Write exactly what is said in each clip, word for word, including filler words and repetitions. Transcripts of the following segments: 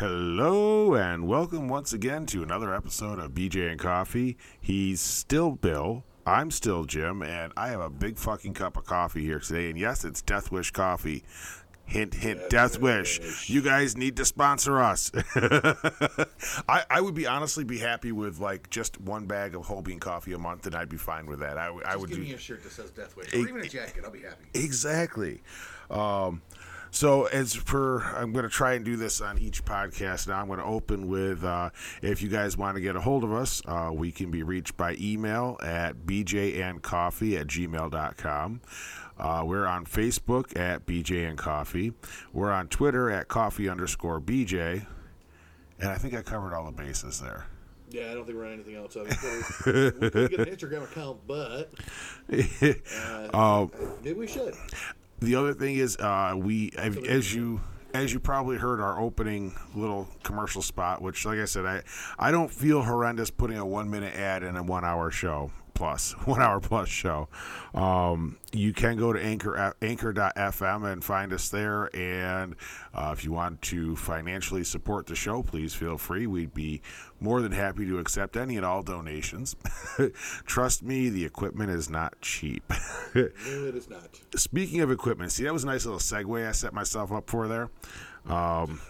Hello and welcome once again to another episode of B J and Coffee. He's still Bill, I'm still Jim, and I have a big fucking cup of coffee here today. And yes, it's Death Wish coffee. Hint, hint, Death, Death Wish. Wish. You guys need to sponsor us. I, I would be honestly be happy with like just one bag of whole bean coffee a month, and I'd be fine with that. I, I just would give do, me a shirt that says Death Wish, or it, even a jacket. I'll be happy. Exactly. Um, So as per, I'm going to try and do this on each podcast now. I'm going to open with, uh, if you guys want to get a hold of us, uh, we can be reached by email at b j and coffee at gmail dot com. Uh, we're on Facebook at b j and coffee. We're on Twitter at coffee underscore b j. And I think I covered all the bases there. Yeah, I don't think we're on anything else. I mean, probably, we could get an Instagram account, but uh, um, maybe we should. The other thing is, uh, we as you as you probably heard our opening little commercial spot, which, like I said, I, I don't feel horrendous putting a one minute ad in a one hour show plus one hour plus show. Um, you can go to anchor anchor dot f m and find us there. And uh, if you want to financially support the show, please feel free. We'd be more than happy to accept any and all donations. Trust me, the equipment is not cheap. No, it is not. Speaking of equipment, see, that was a nice little segue I set myself up for there. Um,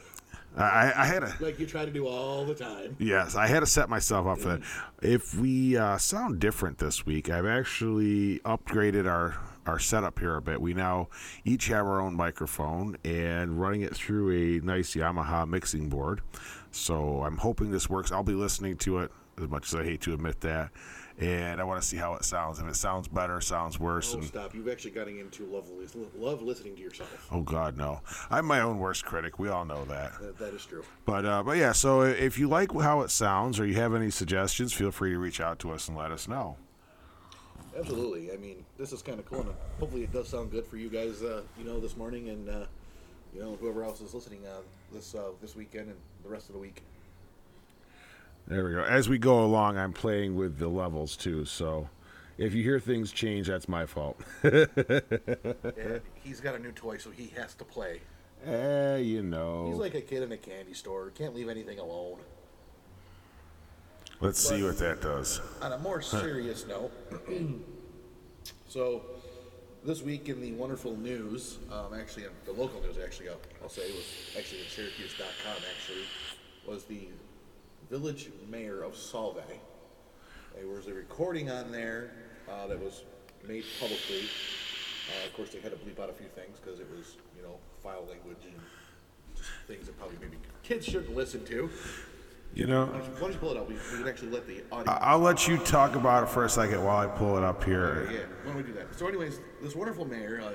I, I had a like you try to do all the time. Yes, I had to set myself up for that. If we uh, sound different this week, I've actually upgraded our, our setup here a bit. We now each have our own microphone and running it through a nice Yamaha mixing board. So I'm hoping this works. I'll be listening to it, as much as I hate to admit that. And I want to see how it sounds. If it sounds better, sounds worse. Oh, and stop. You've actually gotten into love, love listening to yourself. Oh, God, no. I'm my own worst critic. We all know that. That, that is true. But, uh, but yeah, so if you like how it sounds or you have any suggestions, feel free to reach out to us and let us know. Absolutely. I mean, this is kind of cool. And hopefully it does sound good for you guys, uh, you know, this morning and, uh, you know, whoever else is listening uh, this uh, this weekend and the rest of the week. There we go. As we go along, I'm playing with the levels, too. So if you hear things change, that's my fault. Yeah, he's got a new toy, so he has to play. Eh, you know. He's like a kid in a candy store. Can't leave anything alone. Let's but see what that does. On a more serious note, so this week in the wonderful news, um, actually, the local news, actually, I'll, I'll say, was actually in Syracuse dot com, actually, was the village mayor of Salve. There was a recording on there uh, that was made publicly. Uh, of course, they had to bleep out a few things because it was, you know, foul language and just things that probably maybe kids shouldn't listen to. You know, why don't you, why don't you pull it up? We, we can actually let the audience. I'll let you talk about it for a second while I pull it up here. Yeah, yeah. Why don't we do that? So, anyways, this wonderful mayor, uh,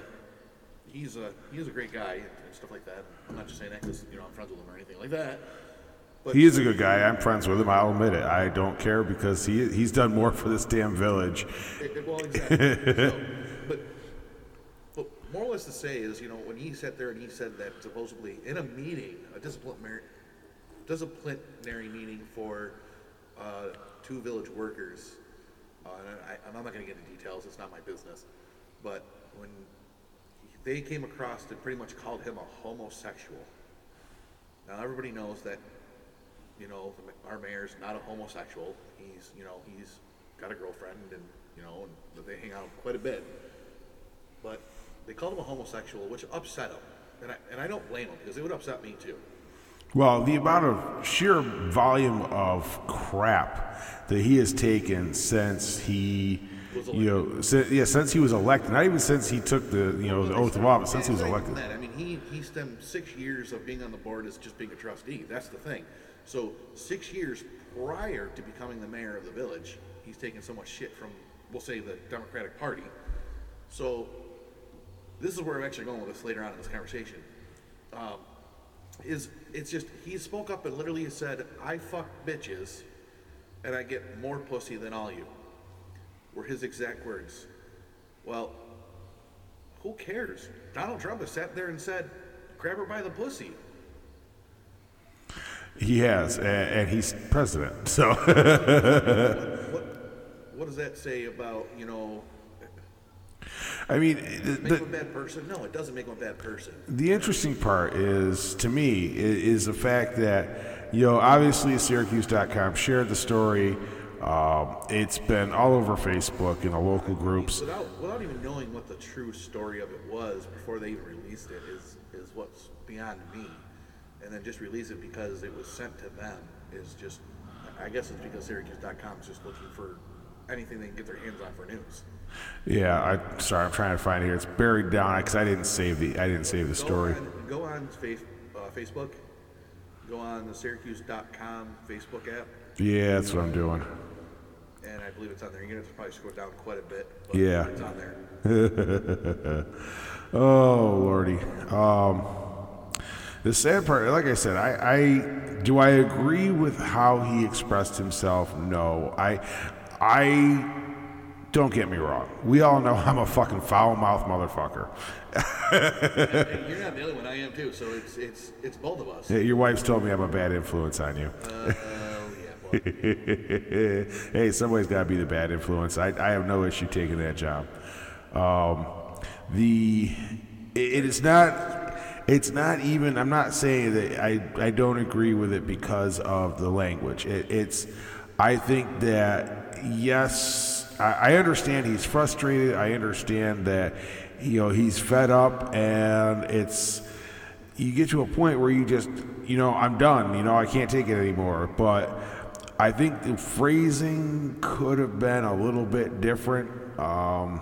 he's a he's a great guy and, and stuff like that. I'm not just saying that because you know I'm friends with him or anything like that. But he is a good guy. I'm friends with him. I'll admit it. I don't care because he he's done more for this damn village. It, it, well, exactly. so, but, but more or less to say is, you know, when he sat there and he said that supposedly in a meeting, a disciplinary, disciplinary meeting for uh, two village workers, uh, and I, I'm not going to get into details. It's not my business. But when they came across, they pretty much called him a homosexual. Now, everybody knows that. You know, our mayor's not a homosexual. He's, you know, he's got a girlfriend and, you know, and they hang out quite a bit. But they called him a homosexual, which upset him. And I, and I don't blame him because it would upset me too. Well, the amount of sheer volume of crap that he has taken since he, you know, since, yeah, since he was elected, not even since he took the, you know, the oath of office, since he was elected. I mean, he, he stemmed six years of being on the board as just being a trustee. That's the thing. So six years prior to becoming the mayor of the village, he's taken so much shit from, we'll say, the Democratic Party. So this is where I'm actually going with this later on in this conversation. Um, is it's just he spoke up and literally said, "I fuck bitches, and I get more pussy than all you." Were his exact words. Well, who cares? Donald Trump has sat there and said, "Grab her by the pussy." He has, and, and he's president. So, what, what, what does that say about you know? I mean, the, make the, him a bad person? No, it doesn't make him a bad person. The interesting part is, to me, is the fact that, you know, obviously Syracuse dot com shared the story. Um, it's been all over Facebook and the local groups. I mean, without, without even knowing what the true story of it was before they even released it is is what's beyond me. And then just release it because it was sent to them is just, I guess it's because Syracuse dot com is just looking for anything they can get their hands on for news. Yeah, I sorry, I'm trying to find it here. It's buried down because I didn't save the I didn't save the go story. On, go on face, uh, Facebook. Go on the Syracuse dot com Facebook app. Yeah, that's what I'm doing. And I believe it's on there. You're going to have to probably scroll down quite a bit. But yeah. It's on there. Oh, Lordy. Um, the sad part, like I said, I, I do I agree with how he expressed himself? No. I, I don't get me wrong. We all know I'm a fucking foul-mouthed motherfucker. And, and you're not the only one. I am, too. So it's it's it's both of us. Yeah, your wife's told me I'm a bad influence on you. Uh, Hey, somebody's got to be the bad influence. I, I have no issue taking that job. Um, the it is not. It's not even. I'm not saying that I, I don't agree with it because of the language. It, it's. I think that yes, I, I understand he's frustrated. I understand that you know he's fed up, and it's. You get to a point where you just you know I'm done. You know I can't take it anymore. But. I think the phrasing could have been a little bit different, um,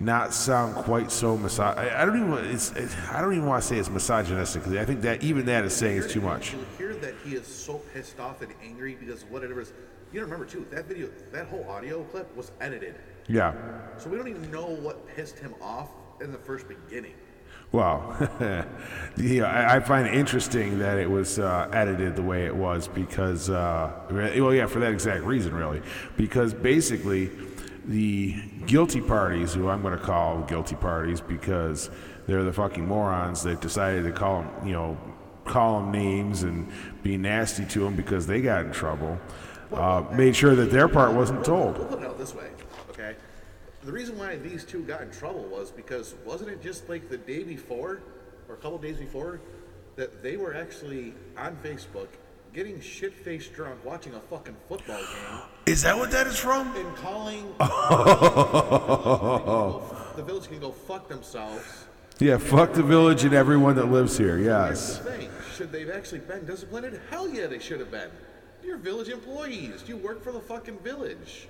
not sound quite so misog. I, I don't even. It's, it's. I don't even want to say it's misogynistic. Cause I think that even that is saying it's too much. You hear that he is so pissed off and angry because whatever is. You gotta remember too that video, that whole audio clip was edited. Yeah. So we don't even know what pissed him off in the first beginning. Well, yeah, I, I find it interesting that it was uh, edited the way it was because, uh, well, yeah, for that exact reason, really, because basically the guilty parties, who I'm going to call guilty parties because they're the fucking morons that decided to call them, you know, call them names and be nasty to them because they got in trouble, well, uh, made sure that their part wasn't told. We'll put it out this way, okay? The reason why these two got in trouble was because wasn't it just like the day before or a couple days before that they were actually on Facebook getting shit-faced drunk watching a fucking football game? Is that what that is from? And calling oh. the village can go fuck themselves. Yeah, fuck the village and everyone that lives here, yes. Here's the thing. Should they have actually been disciplined? Hell yeah, they should have been. You're village employees. You work for the fucking village.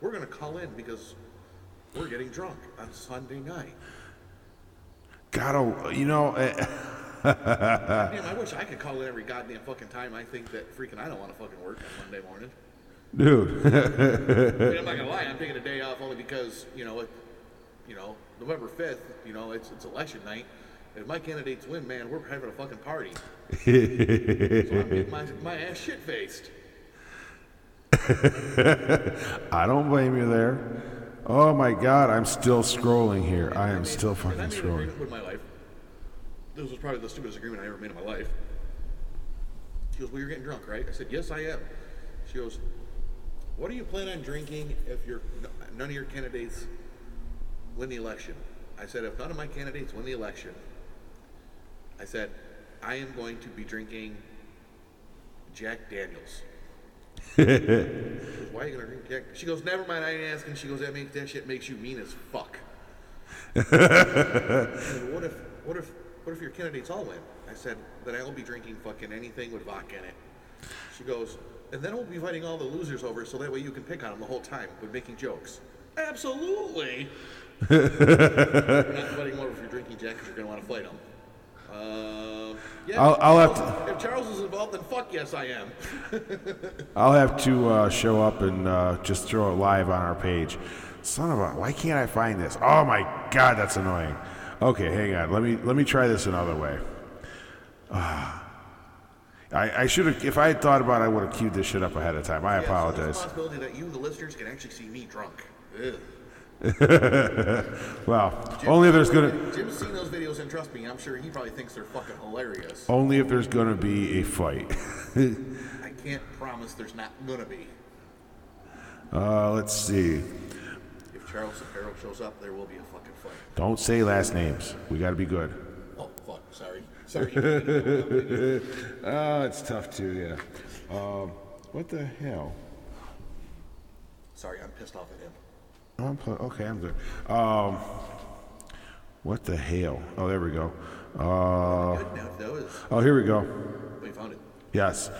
We're going to call in because... we're getting drunk on Sunday night. Gotta, you know. Damn, I wish I could call in every goddamn fucking time I think that freaking I don't want to fucking work on Monday morning. Dude. I mean, I'm not gonna lie. I'm taking a day off only because you know, it, you know, November fifth. You know, it's it's election night. If my candidates win, man, we're having a fucking party. So I'm getting my, my ass shit faced. I don't blame you there. Oh my God! I'm still scrolling here. And I am I made, still fucking I made scrolling. An agreement with my life. This was probably the stupidest agreement I ever made in my life. She goes, "Well, you're getting drunk, right?" I said, "Yes, I am." She goes, "What do you plan on drinking if you're none of your candidates win the election?" I said, "If none of my candidates win the election, I said I am going to be drinking Jack Daniels." She goes, why are you gonna drink Jack? She goes, never mind, I ain't asking. She goes, that makes that shit makes you mean as fuck. I said, what if what if what if your candidates all win? I said, then I'll be drinking fucking anything with vodka in it. She goes, and then we'll be fighting all the losers over so that way you can pick on them the whole time with making jokes. Absolutely. You're not fighting them over if you're drinking Jack because you're gonna want to fight them. Uh, yeah, I'll, I'll have to, if Charles is involved, then fuck yes, I am. I'll have to uh, show up and uh, just throw it live on our page. Son of a, why can't I find this? Oh my God, that's annoying. Okay, hang on. Let me let me try this another way. Uh, I, I should have, if I had thought about it, I would have queued this shit up ahead of time. I yeah, apologize. So there's a possibility that you, the listeners, can actually see me drunk. Ugh. Well, Jim, only if there's gonna. Jim's seen those videos, and trust me, I'm sure he probably thinks they're fucking hilarious. Only if there's gonna be a fight. I can't promise there's not gonna be. Uh, let's see. If Charles Apparel shows up, there will be a fucking fight. Don't say last names. We got to be good. Oh, fuck. Sorry. Sorry. Oh, it's tough, too, yeah. Um, what the hell? Sorry, I'm pissed off at him. I'm pl- okay, I'm good. Um, what the hell? Oh, there we go. Uh, oh, here we go. We found it. Yes.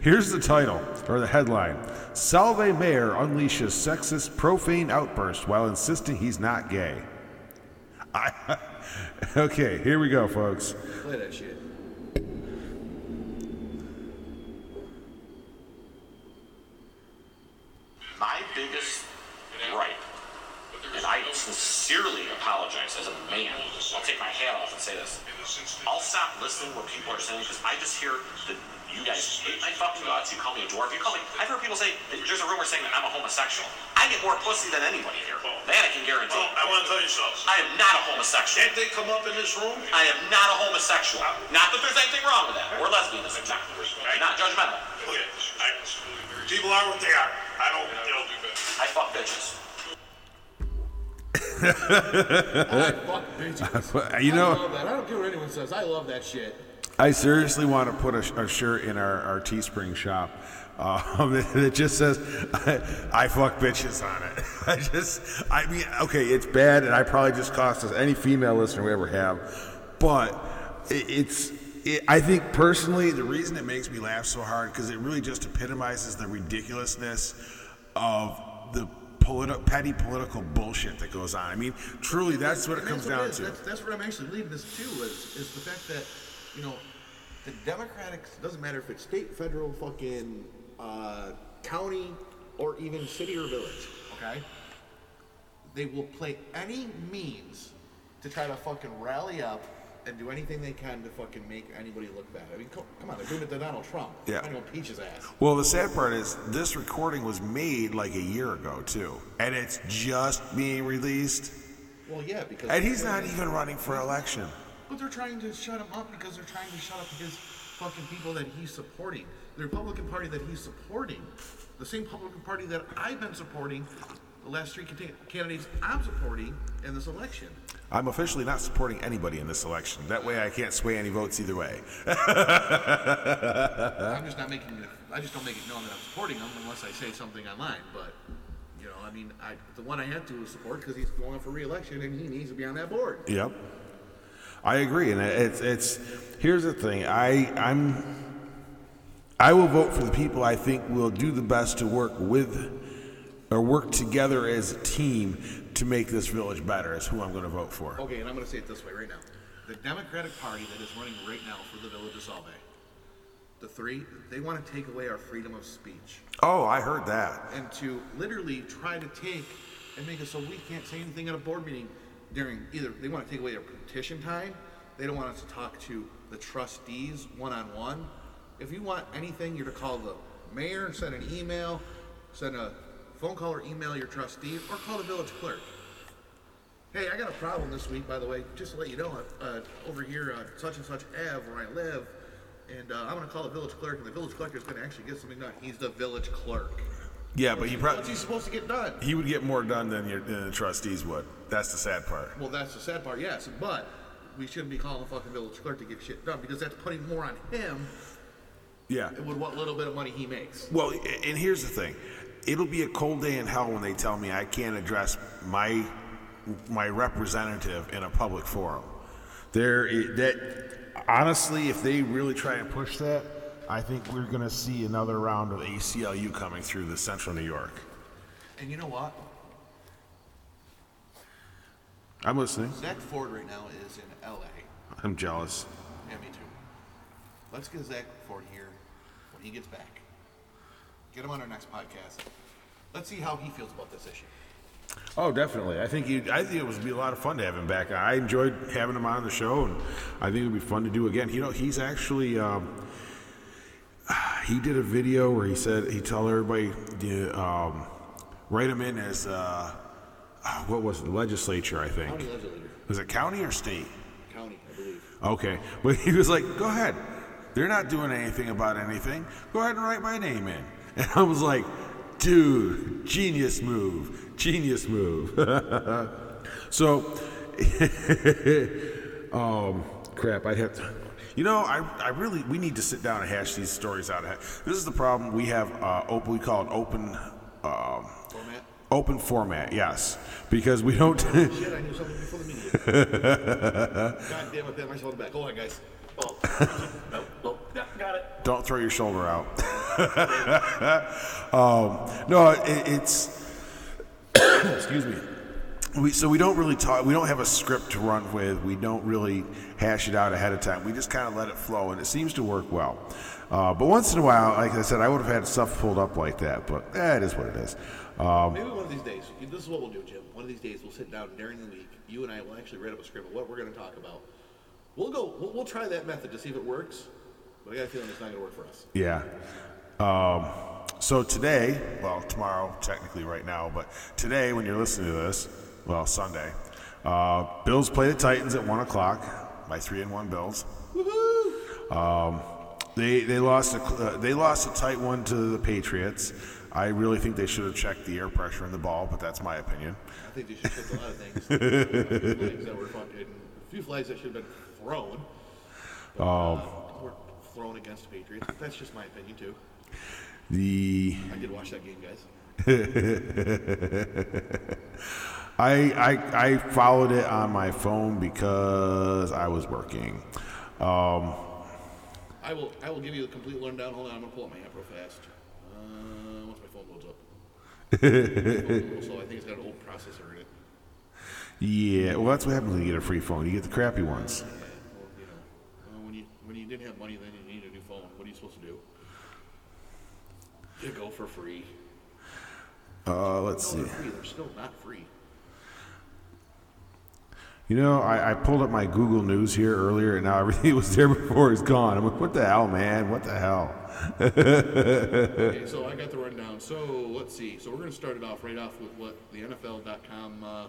Here's the title, or the headline. Salve Mayor unleashes sexist profane outburst while insisting he's not gay. I, okay, here we go, folks. Play that shit. My biggest gripe, and I sincerely apologize as a man, I'll take my hat off and say this. I'll stop listening to what people are saying because I just hear the... You guys hate my fucking guts. You call me a dwarf. You call me. I've heard people say there's a rumor saying that I'm a homosexual. I get more pussy than anybody here. Well, that I can guarantee. Well, I want to tell you something. I am not a homosexual. Can't they come up in this room? I am not a homosexual. Not that there's anything wrong with that. We're lesbians. Exactly. Right. Not judgmental. Okay. I, people are what they are. I don't. You know, I fuck bitches. I fuck bitches. You know. I love that. I don't care what anyone says. I love that shit. I seriously want to put a, a shirt in our, our Teespring shop um, that just says, I, I fuck bitches on it. I just, I mean, okay, it's bad, and I probably just cost us any female listener we ever have. But it, it's, it, I think personally, the reason it makes me laugh so hard, because it really just epitomizes the ridiculousness of the Politi- petty political bullshit that goes on. I mean, truly, that's what it comes down to. That's, that's what I'm actually leading this to, is, is the fact that, you know, the Democratic, doesn't matter if it's state, federal, fucking uh, county, or even city or village, okay? They will play any means to try to fucking rally up and do anything they can to fucking make anybody look bad. I mean, come, come on, they're doing it to Donald Trump. Yeah. Trying to impeach his ass. Well, the sad part is this recording was made like a year ago, too, and it's just being released. Well, yeah, because... And he's not even running for election. But they're trying to shut him up because they're trying to shut up his fucking people that he's supporting. The Republican Party that he's supporting, the same Republican Party that I've been supporting, the last three candidates I'm supporting in this election. I'm officially not supporting anybody in this election. That way I can't sway any votes either way. I'm just not making it, I just don't make it known that I'm supporting them unless I say something online. But, you know, I mean, I, the one I have to support because he's going for re-election and he needs to be on that board. Yep. I agree, and it's it's. Here's the thing: I I'm. I will vote for the people I think will do the best to work with, or work together as a team to make this village better. Is who I'm going to vote for. Okay, and I'm going to say it this way right now: the Democratic Party that is running right now for the village of Salve, the three, they want to take away our freedom of speech. Oh, I heard that. And to literally try to take and make it so we can't say anything at a board meeting. During either, they want to take away their petition time. They don't want us to talk to the trustees one-on-one. If you want anything, you're to call the mayor, send an email, send a phone call or email your trustee, or call the village clerk. Hey, I got a problem this week, by the way. Just to let you know, uh, over here on such and such Ave where I live, and uh, I'm going to call the village clerk, and the village clerk is going to actually get something done. He's the village clerk. Yeah, but he probably... What's he supposed to get done? He would get more done than, your, than the trustees would. That's the sad part. Well, that's the sad part, yes. But we shouldn't be calling the fucking village clerk to get shit done because that's putting more on him yeah. with what little bit of money he makes. Well, and here's the thing. It'll be a cold day in hell when they tell me I can't address my my representative in a public forum. There, that honestly, if they really try and push that, I think we're going to see another round of A C L U coming through the central New York. And you know what? I'm listening. Zach Ford right now is in L A. I'm jealous. Yeah, me too. Let's get Zach Ford here when he gets back. Get him on our next podcast. Let's see how he feels about this issue. Oh, definitely. I think he, I think it would be a lot of fun to have him back. I enjoyed having him on the show, and I think it would be fun to do again. You know, he's actually... Um, He did a video where he said he told everybody um, write him in as uh, what was it, the legislature? I think county legislature. Was it county or state? County, I believe. Okay, but he was like, "Go ahead, they're not doing anything about anything. Go ahead and write my name in." And I was like, "Dude, genius move, Genius move. So, um, crap, I'd have to... You know, I I really, we need to sit down and hash these stories out. This is the problem. We have uh, open, we call it open... Um, format? Open format, yes. Because we don't... Oh, shit, I knew something before the media. God damn it, that my shoulder back. Hold on, guys. Oh, nope, nope, nope, got it. Don't throw your shoulder out. um, no, it, it's... Excuse me. We, so we don't really talk. We don't have a script to run with. We don't really hash it out ahead of time. We just kind of let it flow, and it seems to work well. Uh, but once in a while, like I said, I would have had stuff pulled up like that. But eh, it is what it is. Um, Maybe one of these days. This is what we'll do, Jim. One of these days, we'll sit down during the week. You and I will actually write up a script of what we're going to talk about. We'll go. We'll, we'll try that method to see if it works. But I got a feeling it's not going to work for us. Yeah. Um, so today, well, tomorrow, technically, right now, but today, when you're listening to this. Well, Sunday. Uh, Bills play the Titans at one o'clock. My three and one Bills. Woohoo! Um, they they lost a uh, they lost a tight one to the Patriots. I really think they should have checked the air pressure in the ball, but that's my opinion. I think they should check a lot of things. A few flags that were fun, a few flags that should have been thrown. But, um, uh, were thrown against the Patriots. That's just my opinion too. The I did watch that game, guys. I, I I followed it on my phone because I was working. Um, I will I will give you the complete rundown. Hold on, I'm gonna pull up my app real fast. Uh, once my phone loads up. So I think it's got an old processor in it. Yeah, well that's what happens when you get a free phone. You get the crappy ones. Uh, yeah, well, you know, uh, when you when you didn't have money, then you needed a new phone. What are you supposed to do? You go for free. Uh, let's no, see. They're free. They're still not free. You know, I, I pulled up my Google News here earlier, and now everything that was there before is gone. I'm like, what the hell, man? What the hell? Okay, so I got the rundown. So, let's see. So, we're going to start it off right off with what the N F L dot com uh,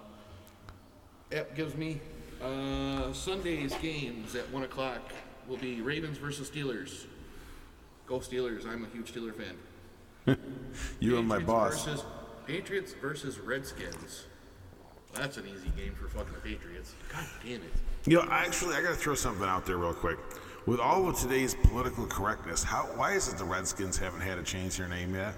app gives me. Uh, Sunday's games at one o'clock will be Ravens versus Steelers. Go Steelers. I'm a huge Steeler fan. you Patriots and my boss. Versus, Patriots versus Redskins. That's an easy game for fucking the Patriots. God damn it. You know, actually, I got to throw something out there real quick. With all of today's political correctness, how why is it the Redskins haven't had to change their name yet?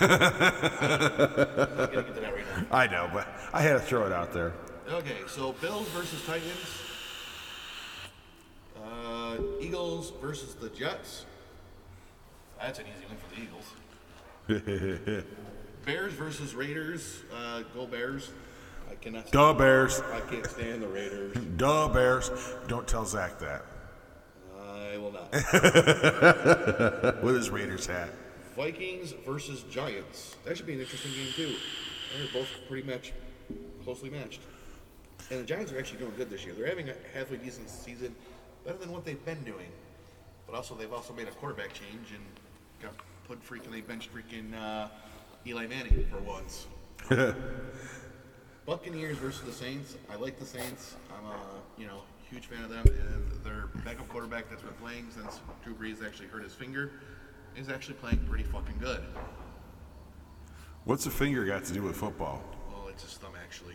I gotta get to that right now. I know, but I had to throw it out there. Okay, so Bills versus Titans. Uh, Eagles versus the Jets. That's an easy one for the Eagles. Bears versus Raiders. Uh, go Bears. I cannot stand Duh, the Bears. I can't stand the Raiders. Duh, Bears. Don't tell Zach that. I will not. With his Raiders hat. Vikings versus Giants. That should be an interesting game, too. They're both pretty much closely matched. And the Giants are actually doing good this year. They're having a halfway decent season, better than what they've been doing. But also, they've also made a quarterback change and got put freaking, they benched freaking... Uh, Eli Manning for once. Buccaneers versus the Saints. I like the Saints. I'm a you know huge fan of them, and their backup quarterback that's been playing since Drew Brees actually hurt his finger is actually playing pretty fucking good. What's a finger got to do with football? Well, it's his thumb actually.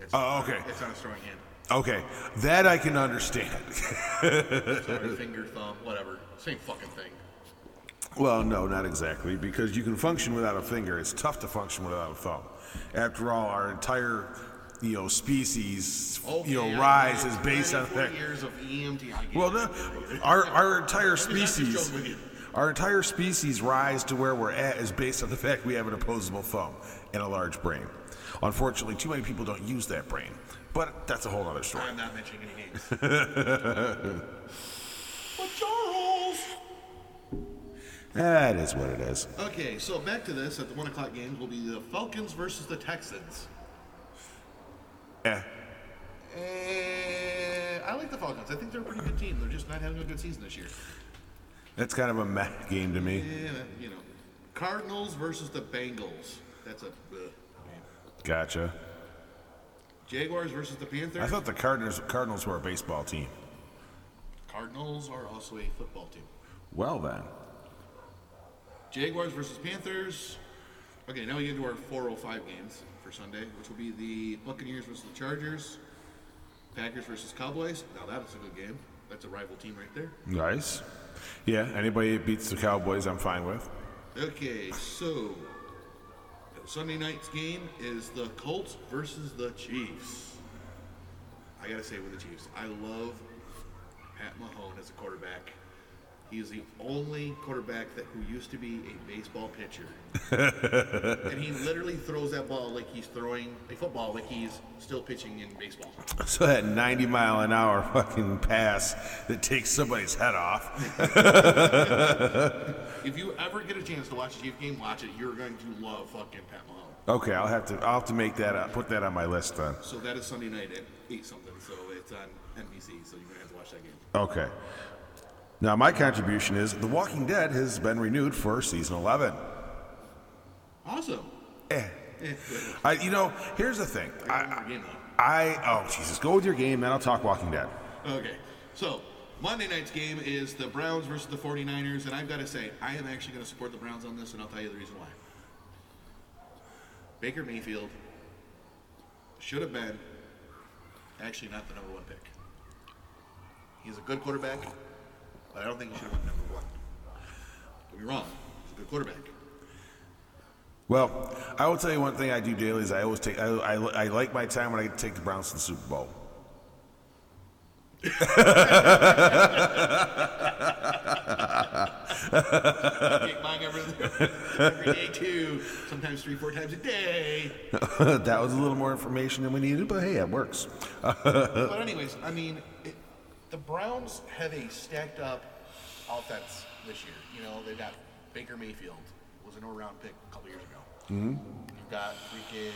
It's, oh, okay. It's on a throwing hand. Okay, that I can understand. Sorry, finger, thumb, whatever, same fucking thing. Well, no, not exactly, because you can function without a finger. It's tough to function without a thumb. After all, our entire, you know, species, okay, you know, I rise is based on that. Years of E M T, I well, no, our our entire species, our entire species rise to where we're at is based on the fact we have an opposable thumb and a large brain. Unfortunately, too many people don't use that brain, but that's a whole other story. I'm not mentioning any names. But Charles. That is what it is. Okay, so back to this. At the one o'clock games will be the Falcons versus the Texans. Yeah. Uh, I like the Falcons. I think they're a pretty good team. They're just not having a good season this year. That's kind of a meh game to me. Yeah, you know. Cardinals versus the Bengals. That's a... Uh, gotcha. Jaguars versus the Panthers. I thought the Cardinals, Cardinals were a baseball team. Cardinals are also a football team. Well, then. Jaguars versus Panthers. Okay, now we get into our four oh five games for Sunday, which will be the Buccaneers versus the Chargers, Packers versus Cowboys. Now that's a good game. That's a rival team right there. Nice. Yeah, anybody that beats the Cowboys, I'm fine with. Okay, so Sunday night's game is the Colts versus the Chiefs. I got to say with the Chiefs, I love Pat Mahomes as a quarterback. He is the only quarterback that who used to be a baseball pitcher. And he literally throws that ball like he's throwing a football, like he's still pitching in baseball. So that ninety mile an hour fucking pass that takes somebody's head off. If you ever get a chance to watch a Chiefs game, watch it. You're going to love fucking Pat Mahomes. Okay, I'll have to I'll have to make that up, put that on my list then. So that is Sunday night at eight something, so it's on N B C, so you're gonna have to watch that game. Okay. Now, my contribution is The Walking Dead has been renewed for season eleven. Awesome. Eh. eh. I, you know, here's the thing. I, I, game, I, oh, Jesus, go with your game, man. I'll talk Walking Dead. Okay. So, Monday night's game is the Browns versus the forty-niners, and I've got to say, I am actually going to support the Browns on this, and I'll tell you the reason why. Baker Mayfield should have been actually not the number one pick. He's a good quarterback. But I don't think he should have been number one. Don't be wrong. He's a good quarterback. Well, I will tell you one thing I do daily is I always take I, I, I like my time when I take the Browns to the Super Bowl. Take mine every, every day too. Sometimes three, four times a day. That was a little more information than we needed, but hey, it works. But anyways, I mean. It, The Browns have a stacked-up offense this year. You know, they've got Baker Mayfield, was an all-round pick a couple years ago. Mm-hmm. You've got freaking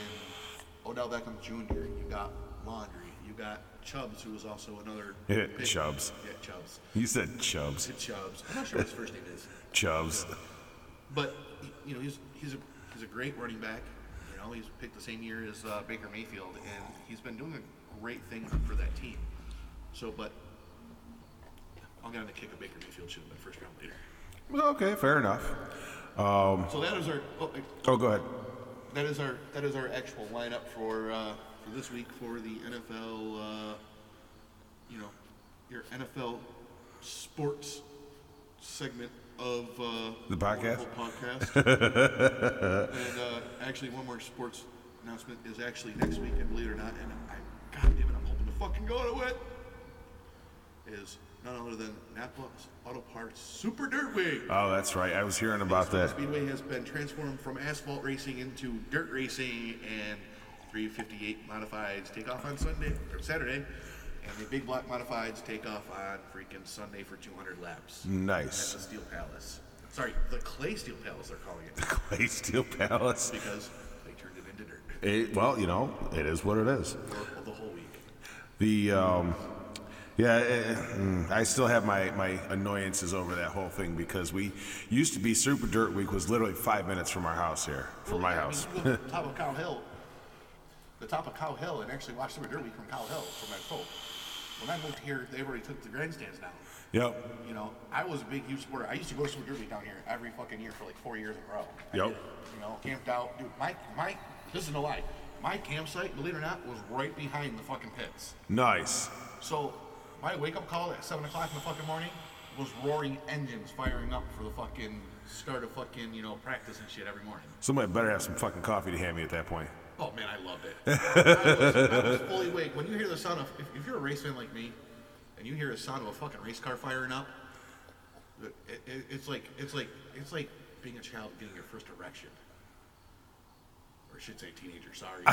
Odell Beckham Junior You've got Laundry. You've got Chubbs, who was also another yeah, pick. Chubbs. Yeah, Chubbs. You said Chubbs. You said Chubbs. I'm not sure what his first name is. Chubbs. Chubbs. But, you know, he's he's a, he's a great running back. You know, he's picked the same year as uh, Baker Mayfield, and he's been doing a great thing for that team. So, but... I'm going to kick a Baker Mayfield should have been first round later. Well, okay, fair enough. Um, so that is our. Oh, oh, go ahead. That is our that is our actual lineup for uh, for this week for the N F L. Uh, you know, your N F L sports segment of uh, the podcast. podcast. And uh, actually, one more sports announcement is actually next week, and believe it or not, and I, God damn it, I'm hoping to fucking go to it. Is none other than Napa Auto Parts Super Dirt Week. Oh, that's right. I was hearing about that. Speedway has been transformed from asphalt racing into dirt racing, and three fifty-eight modifieds take off on Sunday or Saturday, and the big block modifieds take off on freaking Sunday for two hundred laps. Nice. At the Steel Palace. Sorry, the Clay Steel Palace, they're calling it. The Clay Steel Palace. Because they turned it into dirt. It, well, you know, it is what it is. The, the whole week. The, um... Yeah, it, it, I still have my, my annoyances over that whole thing because we used to be Super Dirt Week was literally five minutes from our house here, from well, my I house. Mean, you go to the top of Cow Hill, the top of Cow Hill, and actually watch Super Dirt Week from Cow Hill, from my phone. When I moved here, they already took the grandstands down. Yep. You know, I was a big huge supporter. I used to go to Super Dirt Week down here every fucking year for like four years in a row. I yep. Did, you know, camped out. Dude, my my this is no lie. My campsite, believe it or not, was right behind the fucking pits. Nice. So. My wake-up call at seven o'clock in the fucking morning was roaring engines firing up for the fucking start of fucking, you know, practice and shit every morning. Somebody better have some fucking coffee to hand me at that point. Oh, man, I loved it. I, was, I was fully awake. When you hear the sound of, if, if you're a race fan like me, and you hear the sound of a fucking race car firing up, it, it, it's like, it's like, it's like being a child getting your first erection. Or I should say teenager, sorry.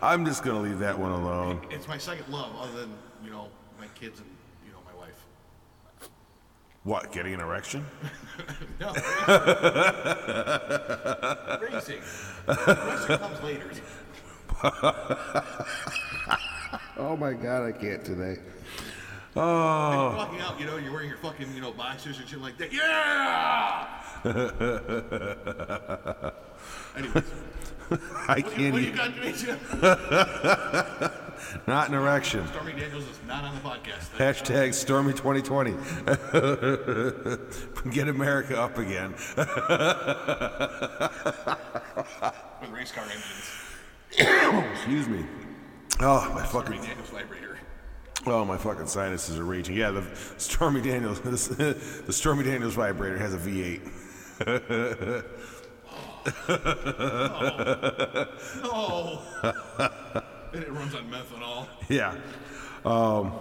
I'm just going to leave that one alone. It's my second love other than, you know, my kids and, you know, my wife. What, getting an erection? No. Racing. Racing comes later. Oh, my God, I can't today. Oh. And you're walking out, you know, you're wearing your fucking, you know, boxers and shit like that. Yeah! Anyways. I what can't. Do you, what do you got to me, Not an erection. Stormy Daniels is not on the podcast. Hashtag Stormy twenty twenty. Get America up again. With race car engines. Excuse me. Oh my Stormy fucking. Daniels vibrator. Oh, my fucking sinuses are raging. Yeah, the Stormy Daniels. The Stormy Daniels vibrator has a V eight. Oh. No. And it runs on methanol. Yeah. Um,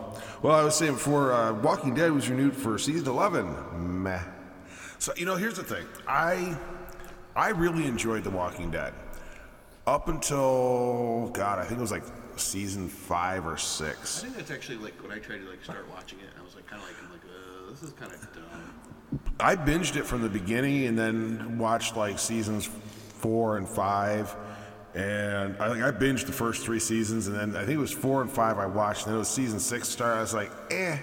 well, I was saying before, uh, Walking Dead was renewed for season eleven. Meh. So, you know, here's the thing. I I really enjoyed The Walking Dead. Up until, God, I think it was like season five or six. I think that's actually like when I tried to like start watching it, I was like kind of like, I'm like, uh, this is kind of dumb. I binged it from the beginning and then watched like seasons four and five, and I think I binged the first three seasons, and then I think it was four and five I watched, and then it was season six started. I was like, eh,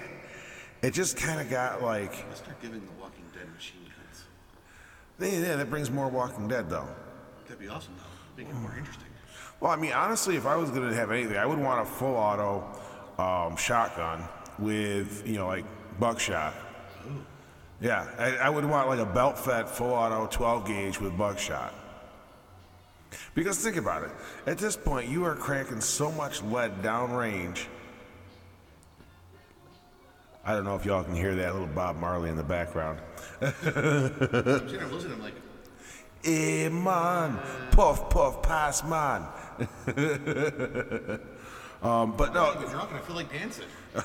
it just kind of got like. Let's start giving the Walking Dead machine guns. Yeah, yeah, that brings more Walking Dead though. That'd be awesome though. Make it more interesting. Well, I mean, honestly, if I was going to have anything, I would want a full auto um, shotgun with, you know, like buckshot. Ooh. Yeah, I, I would want like a belt-fed, full-auto twelve gauge with buckshot. Because think about it, at this point you are cranking so much lead downrange. I don't know if y'all can hear that little Bob Marley in the background. I'm sure I'm listening. I'm like, eh, man, puff, puff, pass, man. um, but no, I'm drunk and I feel like dancing.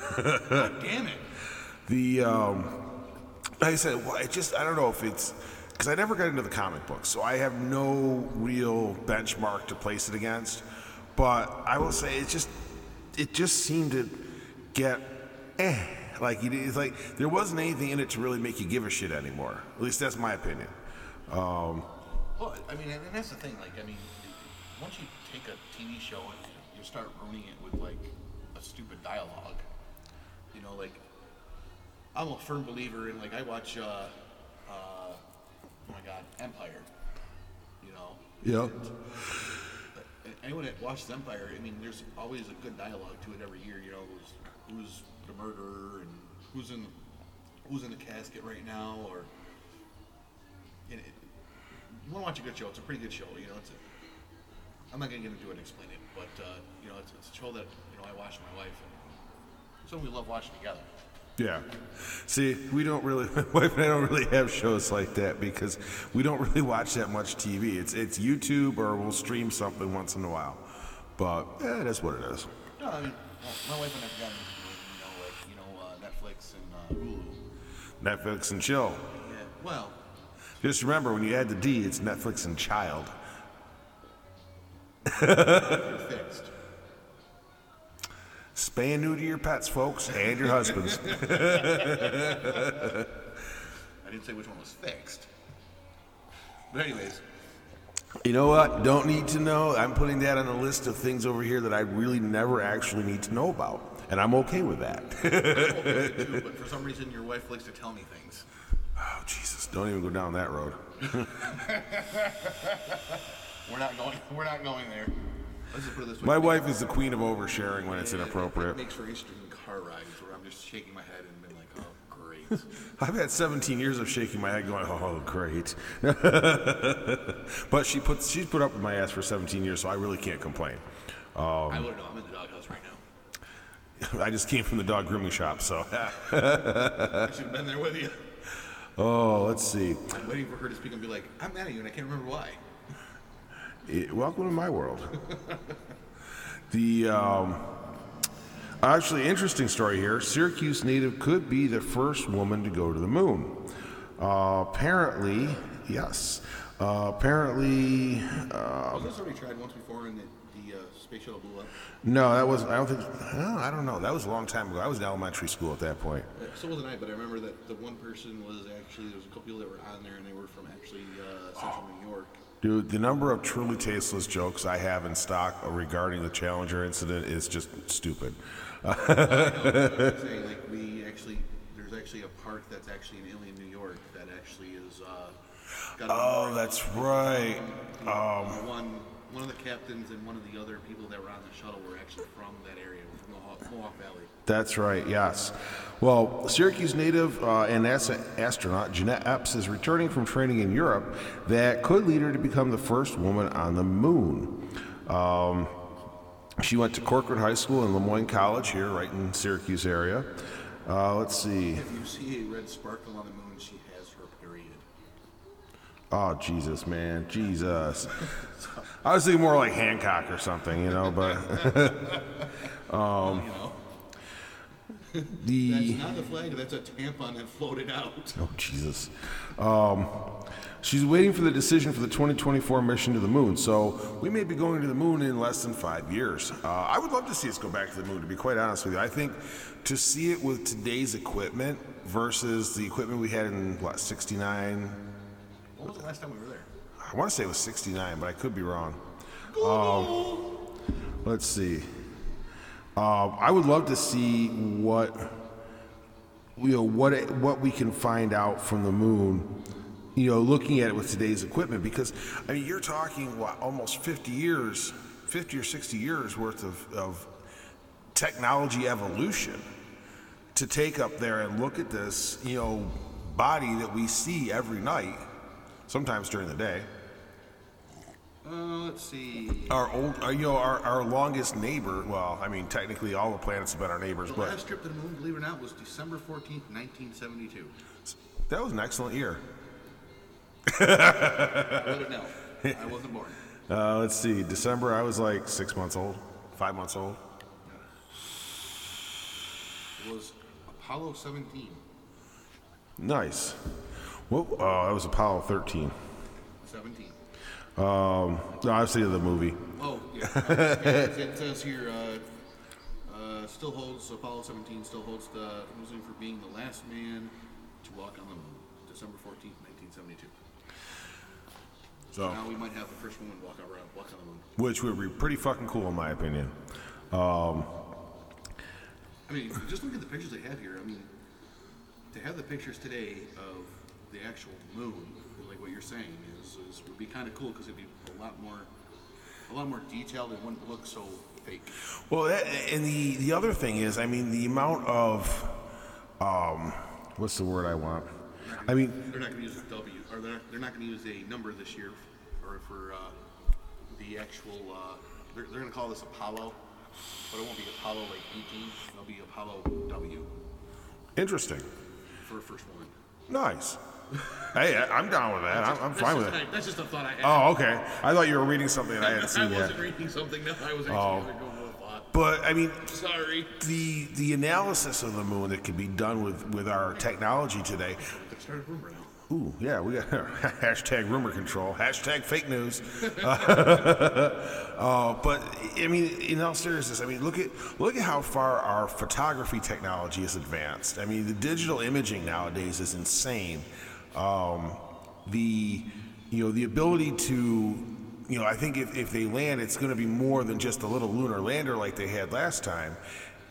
God damn it. The um. Like I said, well, it just, I don't know if it's, because I never got into the comic books, so I have no real benchmark to place it against, but I will say it just, it just seemed to get, eh, like, it's like, there wasn't anything in it to really make you give a shit anymore, at least that's my opinion. Um, well, I mean, and that's the thing, like, I mean, once you take a T V show and you start ruining it with, like, a stupid dialogue, you know, like, I'm a firm believer in, like, I watch, uh, uh, oh my God, Empire, you know? Yeah. And anyone that watches Empire, I mean, there's always a good dialogue to it every year, you know, who's, who's the murderer and who's in who's in the casket right now, or, and it, you want to watch a good show, it's a pretty good show, you know, it's a, I'm not going to get into it and explain it, but, uh, you know, it's, it's a show that, you know, I watch with my wife, and it's something we love watching together. Yeah. See, we don't really, my wife and I don't really have shows like that because we don't really watch that much T V. It's it's YouTube or we'll stream something once in a while. But, yeah, that's what it is. No, I mean, my wife and I have gotten, you know, like, you know, uh, Netflix and uh, Hulu. Netflix and chill. Yeah, well. Just remember, when you add the D, it's Netflix and child. You're fixed. Spay and neuter your pets, folks, and your husbands. I didn't say which one was fixed. But anyways. You know what? Don't need to know. I'm putting that on a list of things over here that I really never actually need to know about. And I'm okay with that. I'm okay with it too, but for some reason your wife likes to tell me things. Oh, Jesus. Don't even go down that road. We're not going, we're not going there. My wife is the queen of oversharing when it's inappropriate. It makes for interesting car rides where I'm just shaking my head and being like, oh, great. I've had seventeen years of shaking my head going, oh, great. But she puts, she's put up with my ass for seventeen years, so I really can't complain. Um, I wouldn't know. I'm in the doghouse right now. I just came from the dog grooming shop, so. I should have been there with you. Oh, let's see. I'm waiting for her to speak and be like, I'm mad at you and I can't remember why. It, welcome to my world. The um, actually interesting story here. Syracuse native could be the first woman to go to the moon. Uh, apparently, yes. Uh, apparently. Uh, was this already tried once before, and the, the uh, space shuttle blew up? No, that wasn't. I don't think. Well, I don't know. That was a long time ago. I was in elementary school at that point. So wasn't I? But I remember that the one person was actually there was a couple people that were on there, and they were from actually uh, Central oh. New York. Dude, the number of truly tasteless jokes I have in stock regarding the Challenger incident is just stupid. Well, I know, I was saying, like, we actually, there's actually a park that's actually in Ilion, New York that actually is uh, Got oh, that's out. right. Um, one one of the captains and one of the other people that were on the shuttle were actually from that area, from the Mohawk Valley. That's right, yes. Well, Syracuse native uh, and NASA astronaut Jeanette Epps is returning from training in Europe that could lead her to become the first woman on the moon. Um, she went to Corcoran High School and Lemoyne College here, right in Syracuse area. Uh, let's see. If you see a red sparkle on the moon, she has her period. Oh, Jesus, man. Jesus. I was thinking more like Hancock or something, you know, but... um, well, you know. the, that's not a flag. That's a tampon that floated out. Oh, Jesus. Um, she's waiting for the decision for the twenty twenty-four mission to the moon, so we may be going to the moon in less than five years. Uh, I would love to see us go back to the moon, to be quite honest with you. I think... to see it with today's equipment versus the equipment we had in, what, sixty-nine? When was the last time we were there? I want to say it was sixty-nine, but I could be wrong. Um, let's see. Um, I would love to see what, you know, what it, what we can find out from the moon, you know, looking at it with today's equipment. Because, I mean, you're talking, what, almost fifty years, fifty or sixty years worth of, of technology evolution. To take up there and look at this, you know, body that we see every night, sometimes during the day. Uh, let's see. Our old, our, you know, our, our longest neighbor. Well, I mean, technically all the planets have been our neighbors. The but last trip to the moon, believe it or not, was December fourteenth, nineteen seventy-two. That was an excellent year. No, I wasn't born. Uh, let's see, December. I was like six months old, five months old. It was Apollo seventeen. Nice. Well, uh, that was Apollo thirteen. seventeen. Um, no, I've seen the movie. Oh, yeah. yeah it says here, uh, uh, still holds, Apollo seventeen still holds the reason for being the last man to walk on the moon, December fourteenth, nineteen seventy-two. So, so now we might have the first woman walk, around, walk on the moon. Which would be pretty fucking cool, in my opinion. Um... I mean, just look at the pictures they have here. I mean, to have the pictures today of the actual moon, like what you're saying, is, is would be kind of cool because it'd be a lot more, a lot more detailed and wouldn't look so fake. Well, that, and the the other thing is, I mean, the amount of, um, what's the word I want? I mean, they're not going to use a W, or they're they're not going to use a number this year, or for uh, the actual. Uh, they're they're going to call this Apollo. But it won't be Apollo like eighteen. It'll be Apollo W. Interesting. For a first one. Nice. Hey, I'm down with that. Just, I'm fine with it. That's just a thought I had. Oh, okay. I thought you were reading something that I hadn't seen yet. I wasn't yet. reading something. No, I was actually oh. going with a thought. But I mean, sorry. The the analysis of the moon that could be done with, with our technology today. Let's start a rumor now. Ooh, yeah, we got hashtag rumor control, hashtag fake news. uh, but I mean, in all seriousness, I mean, look at look at how far our photography technology has advanced. I mean, the digital imaging nowadays is insane. Um, the you know the ability to you know I think if, if they land, it's going to be more than just a little lunar lander like they had last time,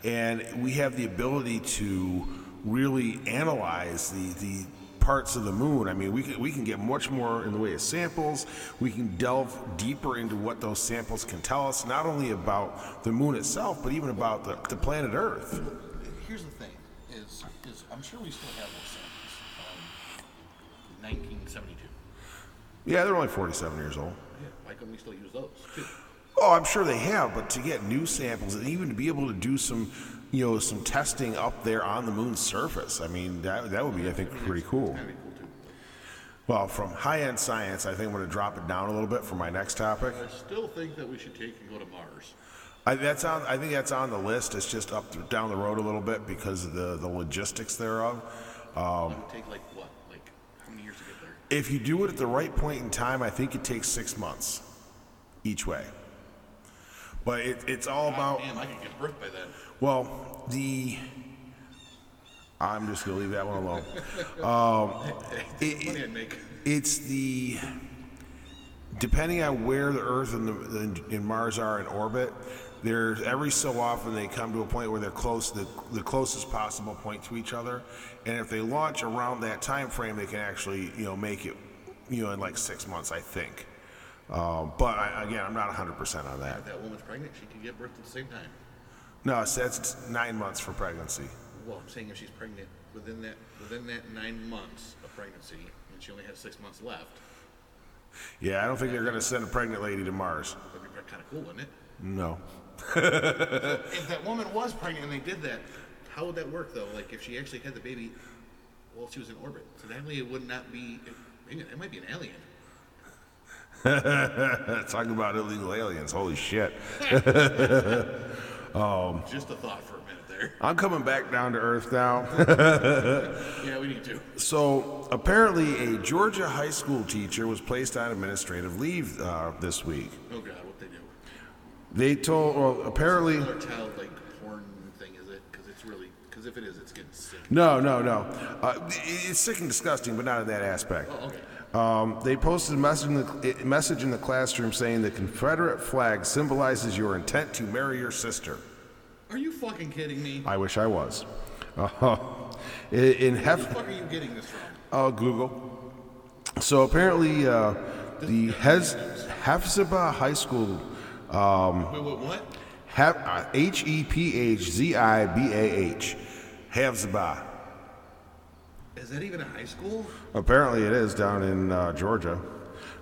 and we have the ability to really analyze the the. parts of the moon. I mean, we can, we can get much more in the way of samples. We can delve deeper into what those samples can tell us, not only about the moon itself, but even about the, the planet Earth. Here's the thing, is, is I'm sure we still have those samples from nineteen seventy-two. Yeah, they're only forty-seven years old. Yeah, why couldn't we still use those, too? Oh, I'm sure they have, but to get new samples, and even to be able to do some you know, some testing up there on the moon's surface. I mean, that that would be, I think, pretty cool. Well, from high-end science, I think I'm going to drop it down a little bit for my next topic. I still think that we should take and go to Mars. I, that's on, I think that's on the list. It's just up th- down the road a little bit because of the, the logistics thereof. Um, it would take, like, what? Like, how many years to get there? If you do it at the right point in time, I think it takes six months each way. But it, it's all God about... Damn, I could give birth by then. Well, the... I'm just going to leave that one alone. um, it, it, it's the... Depending on where the Earth and, the, and, and Mars are in orbit, there's every so often they come to a point where they're close, the, the closest possible point to each other. And if they launch around that time frame, they can actually, you know, make it you know, in like six months, I think. Uh, but I, again, I'm not one hundred percent on that. If that woman's pregnant, she could give birth at the same time. No, so that's nine months for pregnancy. Well, I'm saying if she's pregnant within that within that nine months of pregnancy, and she only has six months left. Yeah, I don't think they're going to send a pregnant lady to Mars. That'd be kind of cool, wouldn't it? No. So if that woman was pregnant and they did that, how would that work, though? Like, if she actually had the baby while she was in orbit, so that way it would not be. Maybe that might be an alien. Talking about illegal aliens. Holy shit. um, Just a thought for a minute there. I'm coming back down to earth now. Yeah, we need to. So, apparently, a Georgia high school teacher was placed on administrative leave uh, this week. Oh, God, what they do? They told, well, apparently. It's another child, like, porn thing, is it? Because it's really, because if it is, it's getting sick. No, no, no. Uh, it's sick and disgusting, but not in that aspect. Oh, okay. Um, they posted a message in, the, a message in the classroom saying the Confederate flag symbolizes your intent to marry your sister. Are you fucking kidding me? I wish I was. Uh-huh. In, in Where hef- the fuck are you getting this from? Oh, uh, Google. So apparently uh, the Hez- Hepzibah High School... Um, wait, wait, what? H E P H Z I B A H. Hepzibah. Is that even a high school? Apparently it is down in uh, Georgia.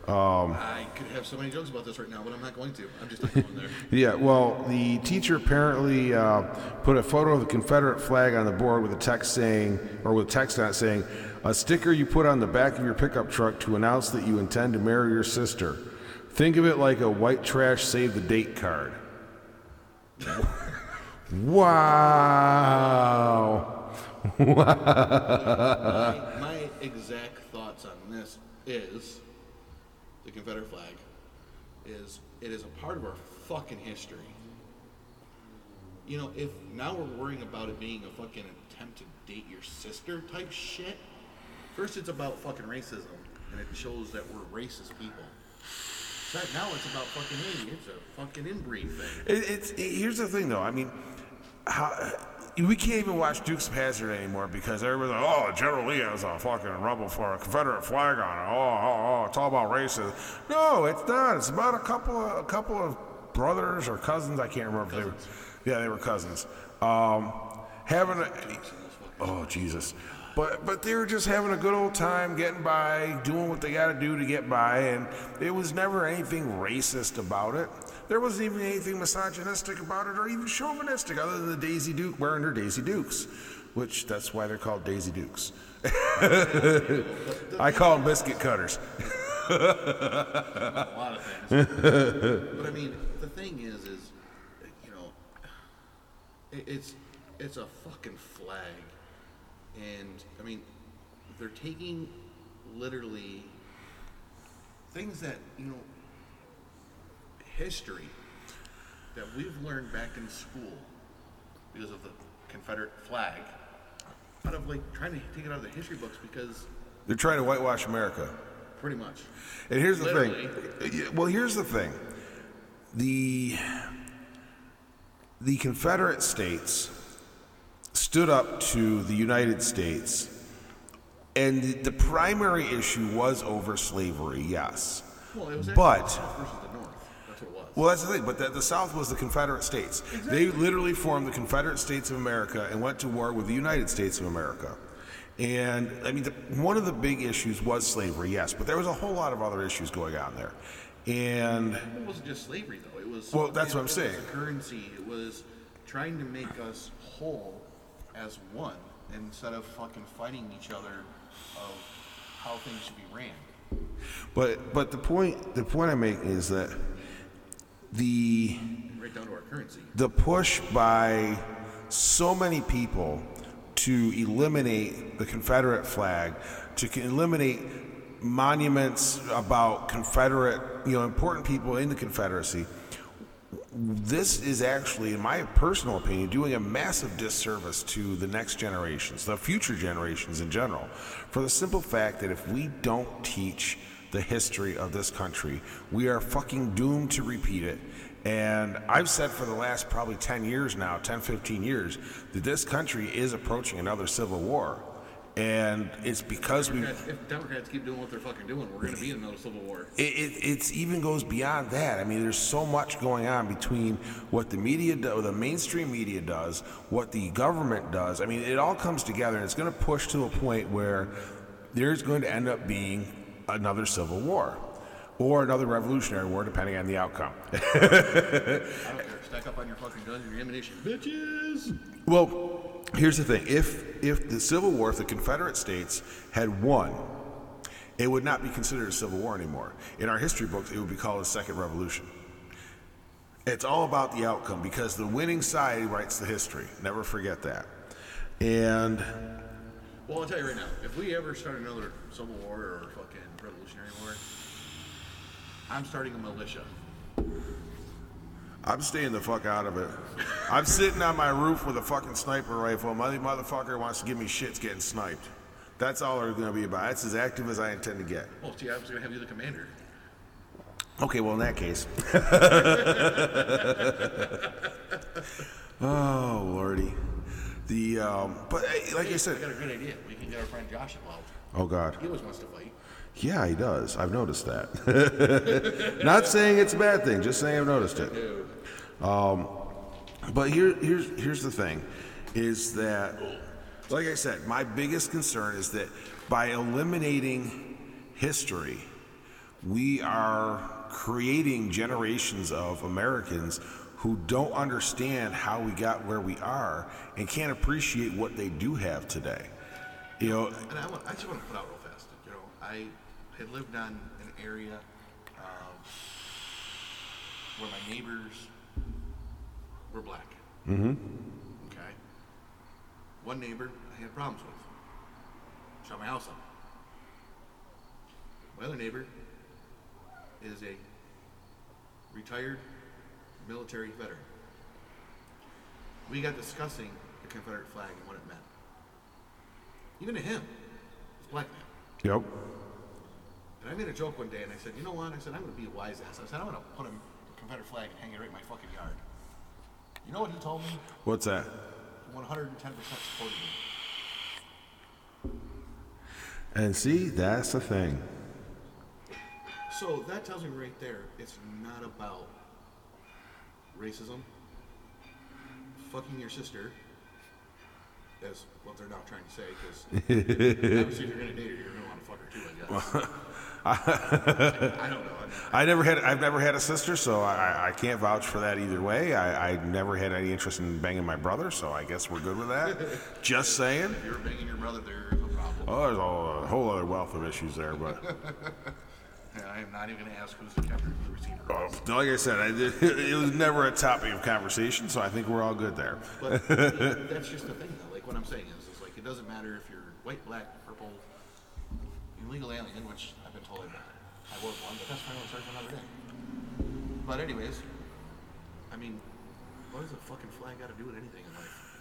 Um, I could have so many jokes about this right now, but I'm not going to. I'm just not going there. Yeah, well, the teacher apparently uh, put a photo of the Confederate flag on the board with a text saying, or with text on it saying, a sticker you put on the back of your pickup truck to announce that you intend to marry your sister. Think of it like a white trash save the date card. Wow. my, my exact thoughts on this is the Confederate flag is it is a part of our fucking history. You know, if now we're worrying about it being a fucking attempt to date your sister type shit, first it's about fucking racism and it shows that we're racist people. But now it's about fucking alien. It's a fucking inbreed thing. It, it's it, here's the thing though. I mean, how. We can't even watch Dukes of Hazzard anymore because everybody's like, oh, General Lee has a fucking rumble for a Confederate flag on it. Oh, oh, oh, it's all about racism. No, it's not. It's about a couple of, a couple of brothers or cousins. I can't remember. Cousins. If they were, yeah, they were cousins. Um, having a, oh, Jesus. But but they were just having a good old time, getting by, doing what they got to do to get by, and it was never anything racist about it. There wasn't even anything misogynistic about it or even chauvinistic other than the Daisy Duke wearing her Daisy Dukes, which that's why they're called Daisy Dukes. I call them biscuit cutters. A lot of things. But I mean, the thing is, is, you know, it's it's a fucking flag. And, I mean, they're taking literally things that, you know, history that we've learned back in school because of the Confederate flag, out of like trying to take it out of the history books because they're trying to whitewash America. Pretty much. And here's literally. the thing. Well, here's the thing. The the Confederate States stood up to the United States, and the, the primary issue was over slavery. Yes. Well, it was but. The South versus the North. Well, that's the thing, but the, the South was the Confederate States. Exactly. They literally formed the Confederate States of America and went to war with the United States of America. And, I mean, the, one of the big issues was slavery, yes, but there was a whole lot of other issues going on there. And it wasn't just slavery, though. It was, well, that's it, what I'm it saying. It was currency. It was trying to make us whole as one instead of fucking fighting each other of how things should be ran. But, but the point, the point I make is that The, right down to our currency. The push by so many people to eliminate the Confederate flag, to eliminate monuments about Confederate, you know, important people in the Confederacy, this is actually, in my personal opinion, doing a massive disservice to the next generations, the future generations in general, for the simple fact that if we don't teach the history of this country, we are fucking doomed to repeat it. And I've said for the last probably ten years now, ten, fifteen years, that this country is approaching another civil war. And it's because we. If Democrats keep doing what they're fucking doing, we're going to be in the middle of civil war. It, it it's even goes beyond that. I mean, there's so much going on between what the media, do, the mainstream media does, what the government does. I mean, it all comes together, and it's going to push to a point where there's going to end up being another civil war, or another revolutionary war, depending on the outcome. I don't care. Stack up on your fucking guns and your ammunition, bitches. Well. Here's the thing, if if the Civil War, if the Confederate States had won, it would not be considered a Civil War anymore. In our history books, it would be called a Second Revolution. It's all about the outcome, because the winning side writes the history. Never forget that. And... Well, I'll tell you right now, if we ever start another Civil War or fucking Revolutionary War, I'm starting a militia. I'm staying the fuck out of it. I'm sitting on my roof with a fucking sniper rifle. My motherfucker wants to give me shit's getting sniped. That's all they're going to be about. That's as active as I intend to get. Well, see, I was going to have you the commander. Okay, well, in that case. Oh, Lordy. The, um, but like hey, I said. I got a good idea. We can get our friend Josh involved. Oh, God. He always wants to fight. Yeah, he does. I've noticed that. Not saying it's a bad thing, just saying I've noticed it. Um, but here, here's here's the thing, is that, like I said, my biggest concern is that by eliminating history, we are creating generations of Americans who don't understand how we got where we are and can't appreciate what they do have today. You know, and I, want, I just want to put out real fast. You know, I had lived on an area uh, where my neighbors. We're black. Mm-hmm. Okay. One neighbor I had problems with. Shut my house up. My other neighbor is a retired military veteran. We got discussing the Confederate flag and what it meant. Even to him, it's black man. Yep. And I made a joke one day, and I said, you know what? I said, I'm going to be a wise ass. I said, I'm going to put a Confederate flag and hang it right in my fucking yard. You know what he told me? What's that? one hundred ten percent supported me. And see, that's the thing. So that tells me right there, it's not about racism, fucking your sister, that's what they're not trying to say, because obviously you're going to date her, you're going to want to fuck her too, I guess. I, I don't know. I never had. I've never had a sister, so I, I can't vouch for that either way. I, I never had any interest in banging my brother, so I guess we're good with that. Just saying. If you're banging your brother, there's a problem. Oh, there's a whole other wealth of issues there, but. Yeah, I am not even going to ask who's the captain of the receiver. Oh, like I said, I did, it was never a topic of conversation, so I think we're all good there. But that's just the thing, though. Like what I'm saying is, it's like it doesn't matter if you're white, black, purple, illegal alien, which I've been told I'm not. I was one, but that's my own search another day. But anyways, I mean, what does a fucking flag got to do with anything in life?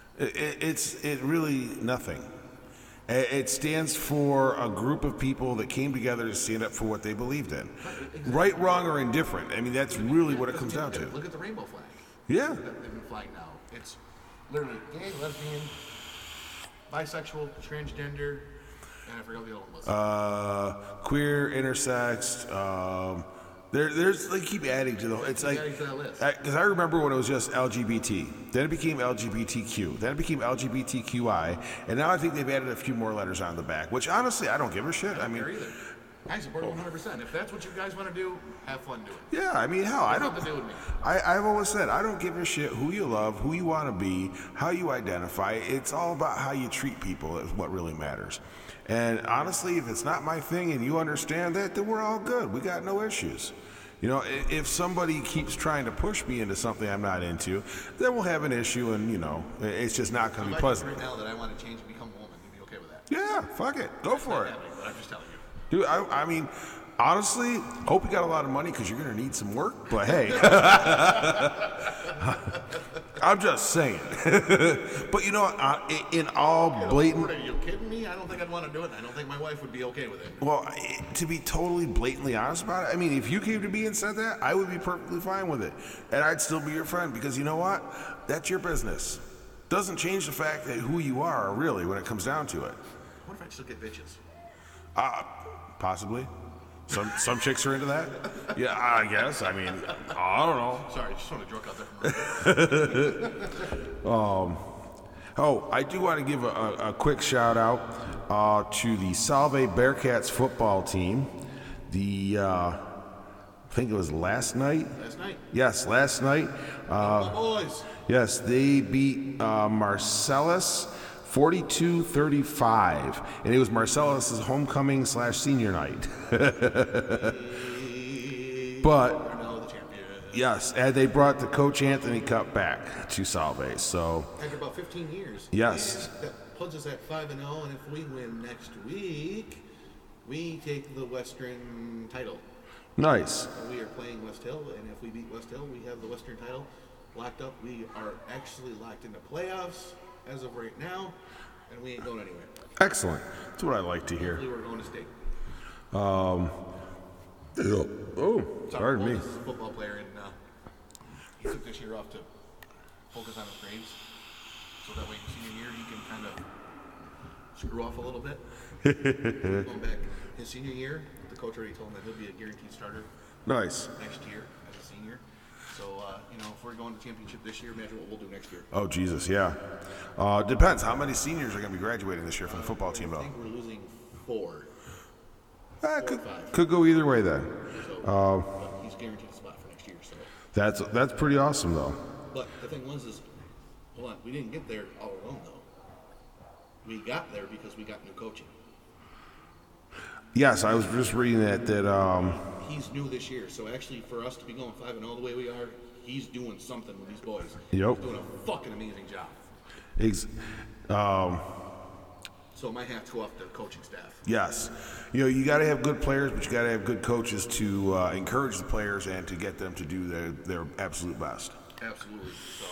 It, it's it really nothing. It stands for a group of people that came together to stand up for what they believed in. Right, exactly. Right, wrong, or indifferent. I mean, that's really what it comes down to. Look at the rainbow flag. Yeah. Look at the flag now. It's literally gay, lesbian, bisexual, transgender. And I forgot the old one was. Uh, queer, intersexed. Um, there, there's they keep adding to the. It's like because I, I remember when it was just L G B T, then it became L G B T Q, then it became L G B T Q I, and now I think they've added a few more letters on the back. Which honestly, I don't give a shit. I, don't I mean, care either. I support it one hundred percent. If that's what you guys want to do, have fun doing it. Yeah, I mean, hell, I don't. Do with me. I, I've always said I don't give a shit who you love, who you want to be, how you identify. It's all about how you treat people is what really matters. And honestly, if it's not my thing and you understand that, then we're all good. We got no issues. You know, if somebody keeps trying to push me into something I'm not into, then we'll have an issue, and, you know, it's just not going to be pleasant. Right now that I want to change and become a woman, you'd be okay with that? Yeah, fuck it. Go for it. But I'm just telling you. Dude, I, I mean, honestly, hope you got a lot of money because you're going to need some work, but hey. I'm just saying. But you know, uh, in all blatant... Are you kidding me? I don't think I'd want to do it. I don't think my wife would be okay with it. Well, to be totally blatantly honest about it, I mean, if you came to me and said that, I would be perfectly fine with it. And I'd still be your friend because you know what? That's your business. Doesn't change the fact that who you are, really, when it comes down to it. What if I I still get bitches. Uh, possibly. Some some chicks are into that. Yeah, I guess. I mean, I don't know. Sorry, just want to joke out there. um, oh, I do want to give a, a, a quick shout out uh, to the Salve Bearcats football team. The uh, I think it was last night. Last night. Yes, last night. Uh, oh, boys. Yes, they beat uh, Marcellus forty-two thirty-five, and it was Marcellus's homecoming slash senior night. But yes, and they brought the coach Anthony Cup back to Salve. So after about fifteen years. Yes. And that puts us at five and zero, and if we win next week, we take the Western title. Nice. We are playing West Hill, and if we beat West Hill, we have the Western title locked up. We are actually locked into playoffs as of right now, and we ain't going anywhere. Excellent. That's what I like to hear. Hopefully we're going to state. Um, oh, sorry me. He's a football player, and uh, he took this year off to focus on his grades, so that way senior year he can kind of screw off a little bit. Going back his senior year, the coach already told him that he'll be a guaranteed starter. Nice. Next year as a senior. So, uh, you know, if we're going to championship this year, imagine what we'll do next year. Oh, Jesus, yeah. Uh, depends. How many seniors are going to be graduating this year from the football team, though? I think we're losing four. Ah, four could, could go either way, then. So, uh, he's guaranteed a spot for next year. So That's that's pretty awesome, though. But the thing was is, hold on, we didn't get there all alone, though. We got there because we got new coaching. Yes, I was just reading that. that um, he's new this year, so actually for us to be going five and all the way we are, he's doing something with these boys. Yep. He's doing a fucking amazing job. Ex- um, so my hat's off to the coaching staff. Yes. You know, you got to have good players, but you got to have good coaches to uh, encourage the players and to get them to do their, their absolute best. Absolutely. So,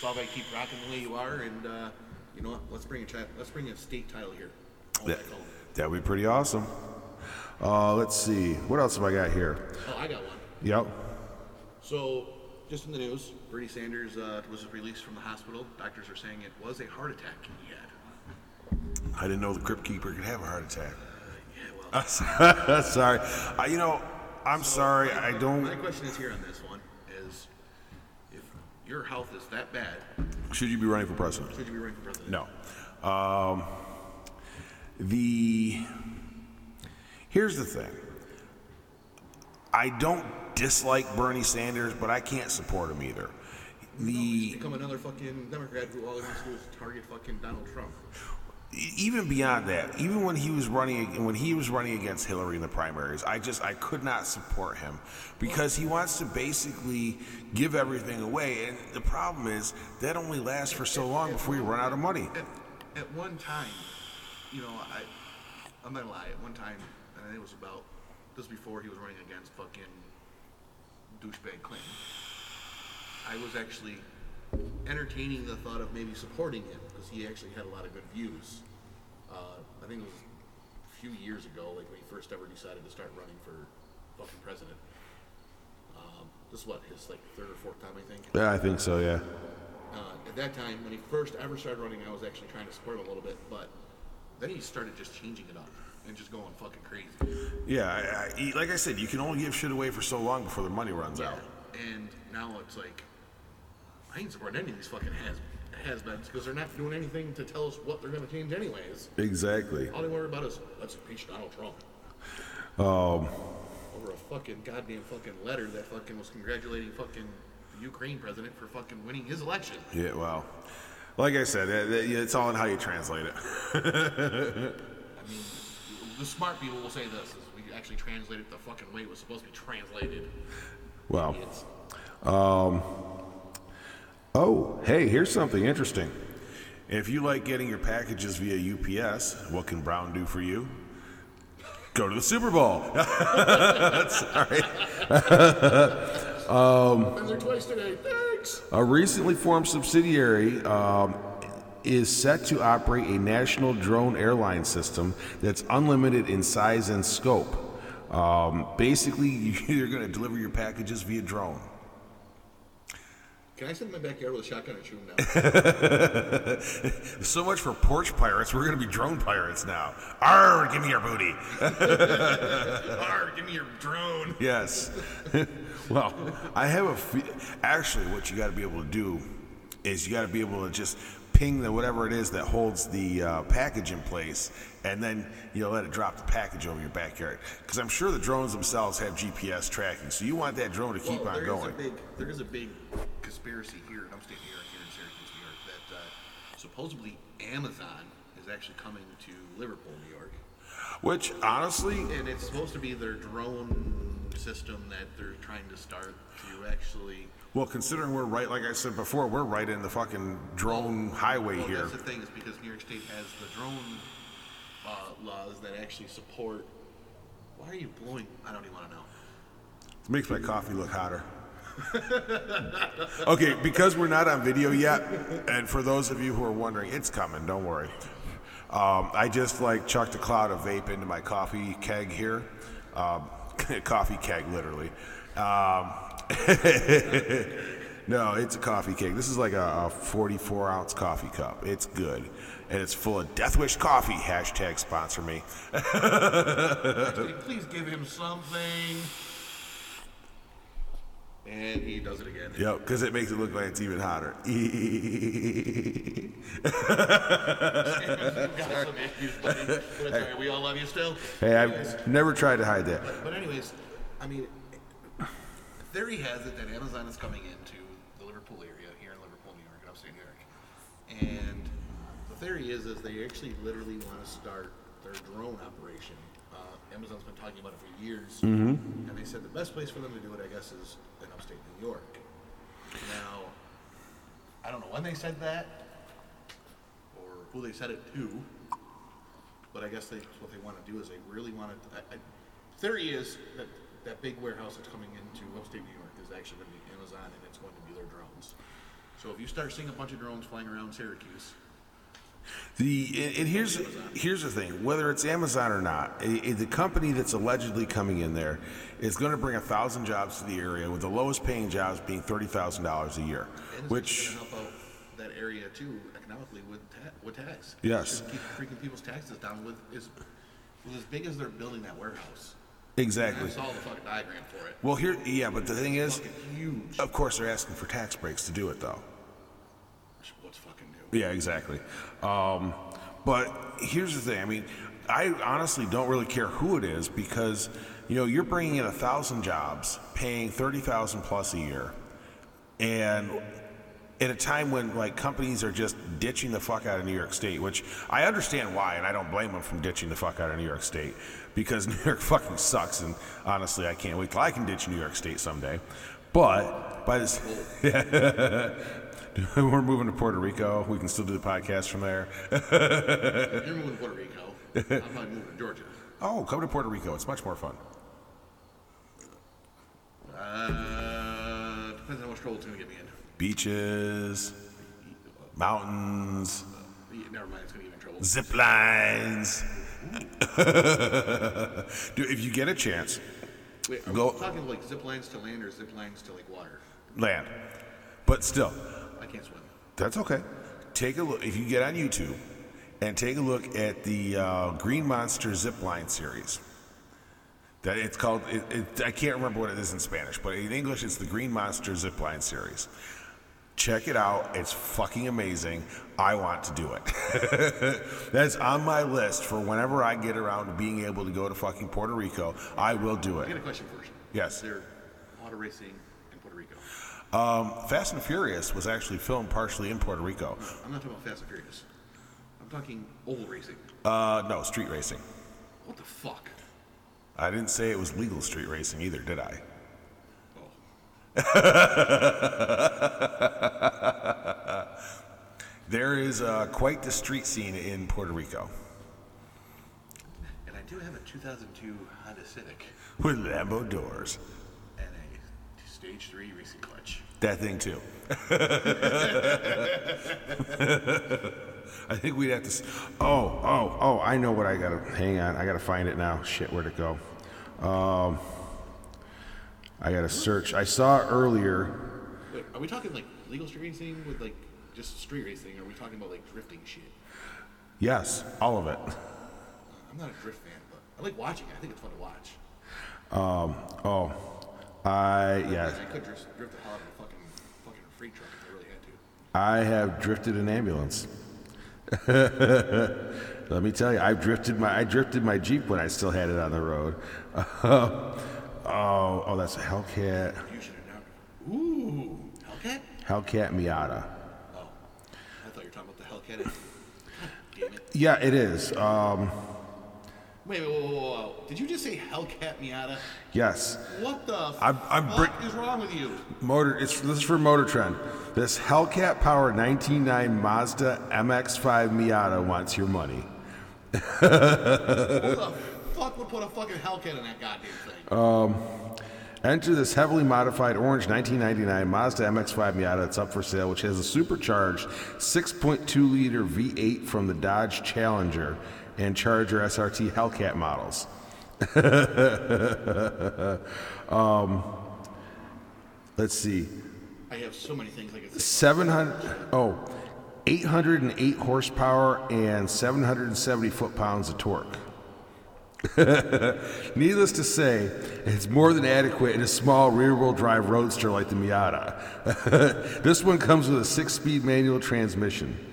Salve, keep rocking the way you are, and uh, you know what? Let's bring a tri- let's bring a state title here. All yeah. That goal. That would be pretty awesome. Uh, let's see. What else have I got here? Oh, I got one. Yep. So, just in the news, Bernie Sanders uh, was released from the hospital. Doctors are saying it was a heart attack he had. I didn't know the Crypt Keeper could have a heart attack. Uh, yeah, well. sorry. Uh, you know, I'm so sorry. My, I don't. My question is here on this one is, if your health is that bad, should you be running for president? Should you be running for president? No. Um... The here's the thing. I don't dislike Bernie Sanders, but I can't support him either. The no, he's become another fucking Democrat who all he wants to do is target fucking Donald Trump. Even beyond that, even when he was running when he was running against Hillary in the primaries, I just I could not support him because he wants to basically give everything away, and the problem is that only lasts for so long before you run out of money. At, at one time. You know, I, I'm not gonna lie, at one time, and I think it was about, this was before he was running against fucking douchebag Clinton, I was actually entertaining the thought of maybe supporting him, because he actually had a lot of good views. Uh, I think it was a few years ago, like when he first ever decided to start running for fucking president. Um, this is what, his like third or fourth time, I think? Yeah, I think so, yeah. Uh, at that time, when he first ever started running, I was actually trying to support him a little bit, but then he started just changing it up and just going fucking crazy. Yeah, I, I, like I said, you can only give shit away for so long before the money runs yeah. out. And now it's like, I ain't supporting any of these fucking has-beens because they're not doing anything to tell us what they're going to change anyways. Exactly. All they worry about is, let's impeach Donald Trump. Um, Over a fucking goddamn fucking letter that fucking was congratulating fucking the Ukraine president for fucking winning his election. Yeah, wow. Like I said, it's all in how you translate it. I mean, the smart people will say this, is we actually translated the fucking way it was supposed to be translated. Wow. Um, oh, hey, here's something interesting. If you like getting your packages via U P S, what can Brown do for you? Go to the Super Bowl. Sorry. um, Been there twice today. A recently formed subsidiary um, is set to operate a national drone airline system that's unlimited in size and scope. Um, basically, you're going to deliver your packages via drone. Can I sit in my backyard with a shotgun and shoot him now? So much for porch pirates. We're going to be drone pirates now. Arr, give me your booty. Arr, give me your drone. Yes. Well, I have a f- actually what you got to be able to do is you got to be able to just ping the whatever it is that holds the uh, package in place, and then you know let it drop the package over your backyard. Because I'm sure the drones themselves have G P S tracking, so you want that drone to keep well, on going. Is a big, there is a big conspiracy here, and I'm staying here, here in Syracuse, New York, that uh, supposedly Amazon is actually coming to Liverpool, New York. Which, honestly... And it's supposed to be their drone system that they're trying to start to actually... Well, considering we're right, like I said before, we're right in the fucking drone highway well, here. That's the thing, is because New York State has the drone uh, laws that actually support... Why are you blowing... I don't even want to know. It makes my coffee look hotter. Okay, because we're not on video yet, and for those of you who are wondering, it's coming, don't worry. Um, I just, like, chucked a cloud of vape into my coffee keg here. Um, coffee keg, literally. Um, no, it's a coffee keg. This is like a forty-four ounce coffee cup. It's good. And it's full of Death Wish coffee. Hashtag sponsor me. Actually, please give him something. And he does it again. Yep, because it makes it look like it's even hotter. We all love you still. Hey, I've never tried to hide that. But, but anyways, I mean, theory has it that Amazon is coming into the Liverpool area here in Liverpool, New York, and upstate New York. And the theory is, is they actually literally want to start their drone operation. Uh, Amazon's been talking about it for years, mm-hmm. and they said the best place for them to do it, I guess, is in upstate New York. Now, I don't know when they said that or who they said it to, but I guess they, what they want to do is they really want to. I, I, theory is that that big warehouse that's coming into upstate New York is actually going to be Amazon, and it's going to be their drones. So if you start seeing a bunch of drones flying around Syracuse. The and, and here's here's the thing. Whether it's Amazon or not, a, a, the company that's allegedly coming in there is going to bring a thousand jobs to the area, with the lowest paying jobs being thirty thousand dollars a year, and which help out that area too economically with ta- with tax. Yes, keep freaking people's taxes down with is with as big as they're building that warehouse. Exactly. I saw the fucking diagram for it. Well, here, yeah, but the thing is, huge. Of course, they're asking for tax breaks to do it though. What's fucking new? Yeah, exactly. Um, but here's the thing. I mean, I honestly don't really care who it is, because, you know, you're bringing in a thousand jobs, paying thirty thousand plus a year, and at a time when, like, companies are just ditching the fuck out of New York State, which I understand why, and I don't blame them from ditching the fuck out of New York State, because New York fucking sucks, and honestly, I can't wait till I can ditch New York State someday. But by this, we're moving to Puerto Rico. We can still do the podcast from there. You're moving to Puerto Rico. I'm not moving to Georgia. Oh, come to Puerto Rico. It's much more fun. Uh, depends on which role it's going to get me in. Beaches, mountains. Uh, never mind, it's going to get me in trouble. Zip lines. Dude, if you get a chance, wait, are go. We talking like zip lines to land or zip lines to like water? Land. But still, I can't swim. That's okay. Take a look if you get on YouTube and take a look at the uh, Green Monster Zipline series. That it's called. It, it, I can't remember what it is in Spanish, but in English, it's the Green Monster Zipline series. Check it out. It's fucking amazing. I want to do it. That's on my list for whenever I get around to being able to go to fucking Puerto Rico. I will do it. I got a question for you. Yes. Is there auto racing in Puerto Rico? Um, Fast and Furious was actually filmed partially in Puerto Rico. No, I'm not talking about Fast and Furious. I'm talking oval racing. Uh, no, street racing. What the fuck? I didn't say it was legal street racing either, did I? Oh. There is uh, quite the street scene in Puerto Rico. And I do have a two thousand two Honda Civic. With Lambo doors. Stage three racing clutch. That thing too. I think we'd have to. Oh, oh, oh! I know what I gotta. Hang on, I gotta find it now. Shit, where'd it go? Um, I gotta search. I saw earlier. Wait, are we talking like legal street racing with like just street racing? Or are we talking about like drifting shit? Yes, all of it. I'm not a drift fan, but I like watching it. I think it's fun to watch. Um, oh, I, yeah. I could drift, drift the hell out of a fucking, fucking freight truck if I really had to. I have drifted an ambulance. Let me tell you, I've drifted my, I drifted my Jeep when I still had it on the road. oh, oh, that's a Hellcat. You should have known. Ooh, Hellcat? Hellcat Miata. Oh, I thought you were talking about the Hellcat. Damn it. Yeah, it is. Um... Wait, whoa, whoa, whoa! Did you just say Hellcat Miata? Yes. What the I'm, I'm fuck br- is wrong with you? Motor. It's this is for Motor Trend. This Hellcat-powered nineteen ninety-nine Mazda M X five Miata wants your money. Who the fuck would put a fucking Hellcat in that goddamn thing? Um, enter this heavily modified orange nineteen ninety-nine Mazda M X five Miata that's up for sale, which has a supercharged six point two liter V eight from the Dodge Challenger and Charger S R T Hellcat models. um, let's see. I have so many things I could say. seven hundred, oh, eight hundred eight horsepower and seven hundred seventy foot-pounds of torque. Needless to say, it's more than adequate in a small rear-wheel drive roadster like the Miata. This one comes with a six-speed manual transmission.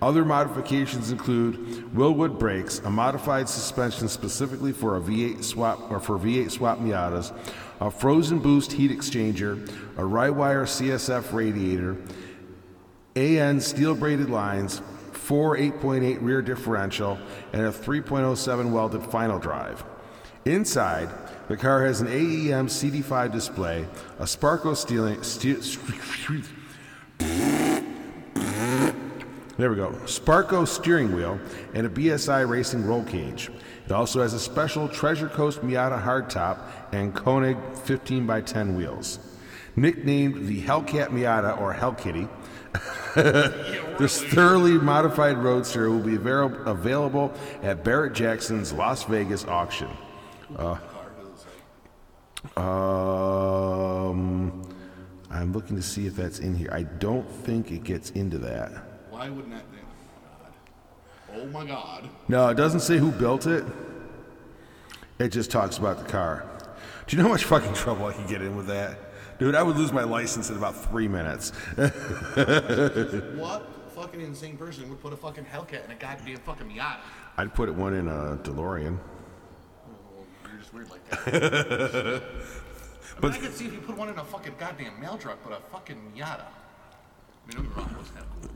Other modifications include Willwood brakes, a modified suspension specifically for a V eight swap or for V eight swap Miatas, a frozen boost heat exchanger, a Rywire C S F radiator, A N steel braided lines, four eight point eight rear differential, and a three point oh seven welded final drive. Inside, the car has an A E M C D five display, a Sparco steering. Ste- There we go. Sparco steering wheel and a B S I Racing roll cage. It also has a special Treasure Coast Miata hardtop and Koenig fifteen by ten wheels. Nicknamed the Hellcat Miata or Hellkitty, this thoroughly modified roadster will be avail- available at Barrett-Jackson's Las Vegas auction. Uh, um, I'm looking to see if that's in here. I don't think it gets into that. I would not think. Oh my God. No, it doesn't say who built it. It just talks about the car. Do you know how much fucking trouble I could get in with that? Dude, I would lose my license in about three minutes. What fucking insane person would put a fucking Hellcat in a goddamn fucking Miata? I'd put one in a DeLorean. Oh, you're just weird like that. But I, mean, I could see if you put one in a fucking goddamn mail truck, but a fucking Miata. I mean, wrong,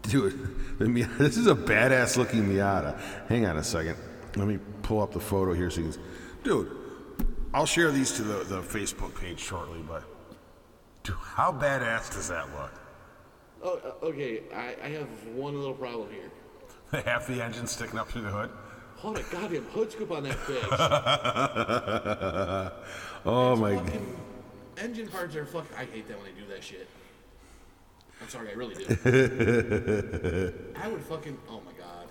dude, the Miata, this is a badass looking Miata. Hang on a second. Let me pull up the photo here so you can. Dude, I'll share these to the, the Facebook page shortly, but dude, how badass does that look? Oh, okay. I, I have one little problem here. Half the engine sticking up through the hood. Hold a goddamn hood scoop on that bitch. Oh, that's my God. Engine parts are fucking. I hate that when they do that shit. I'm sorry, I really do. I would fucking, oh my God.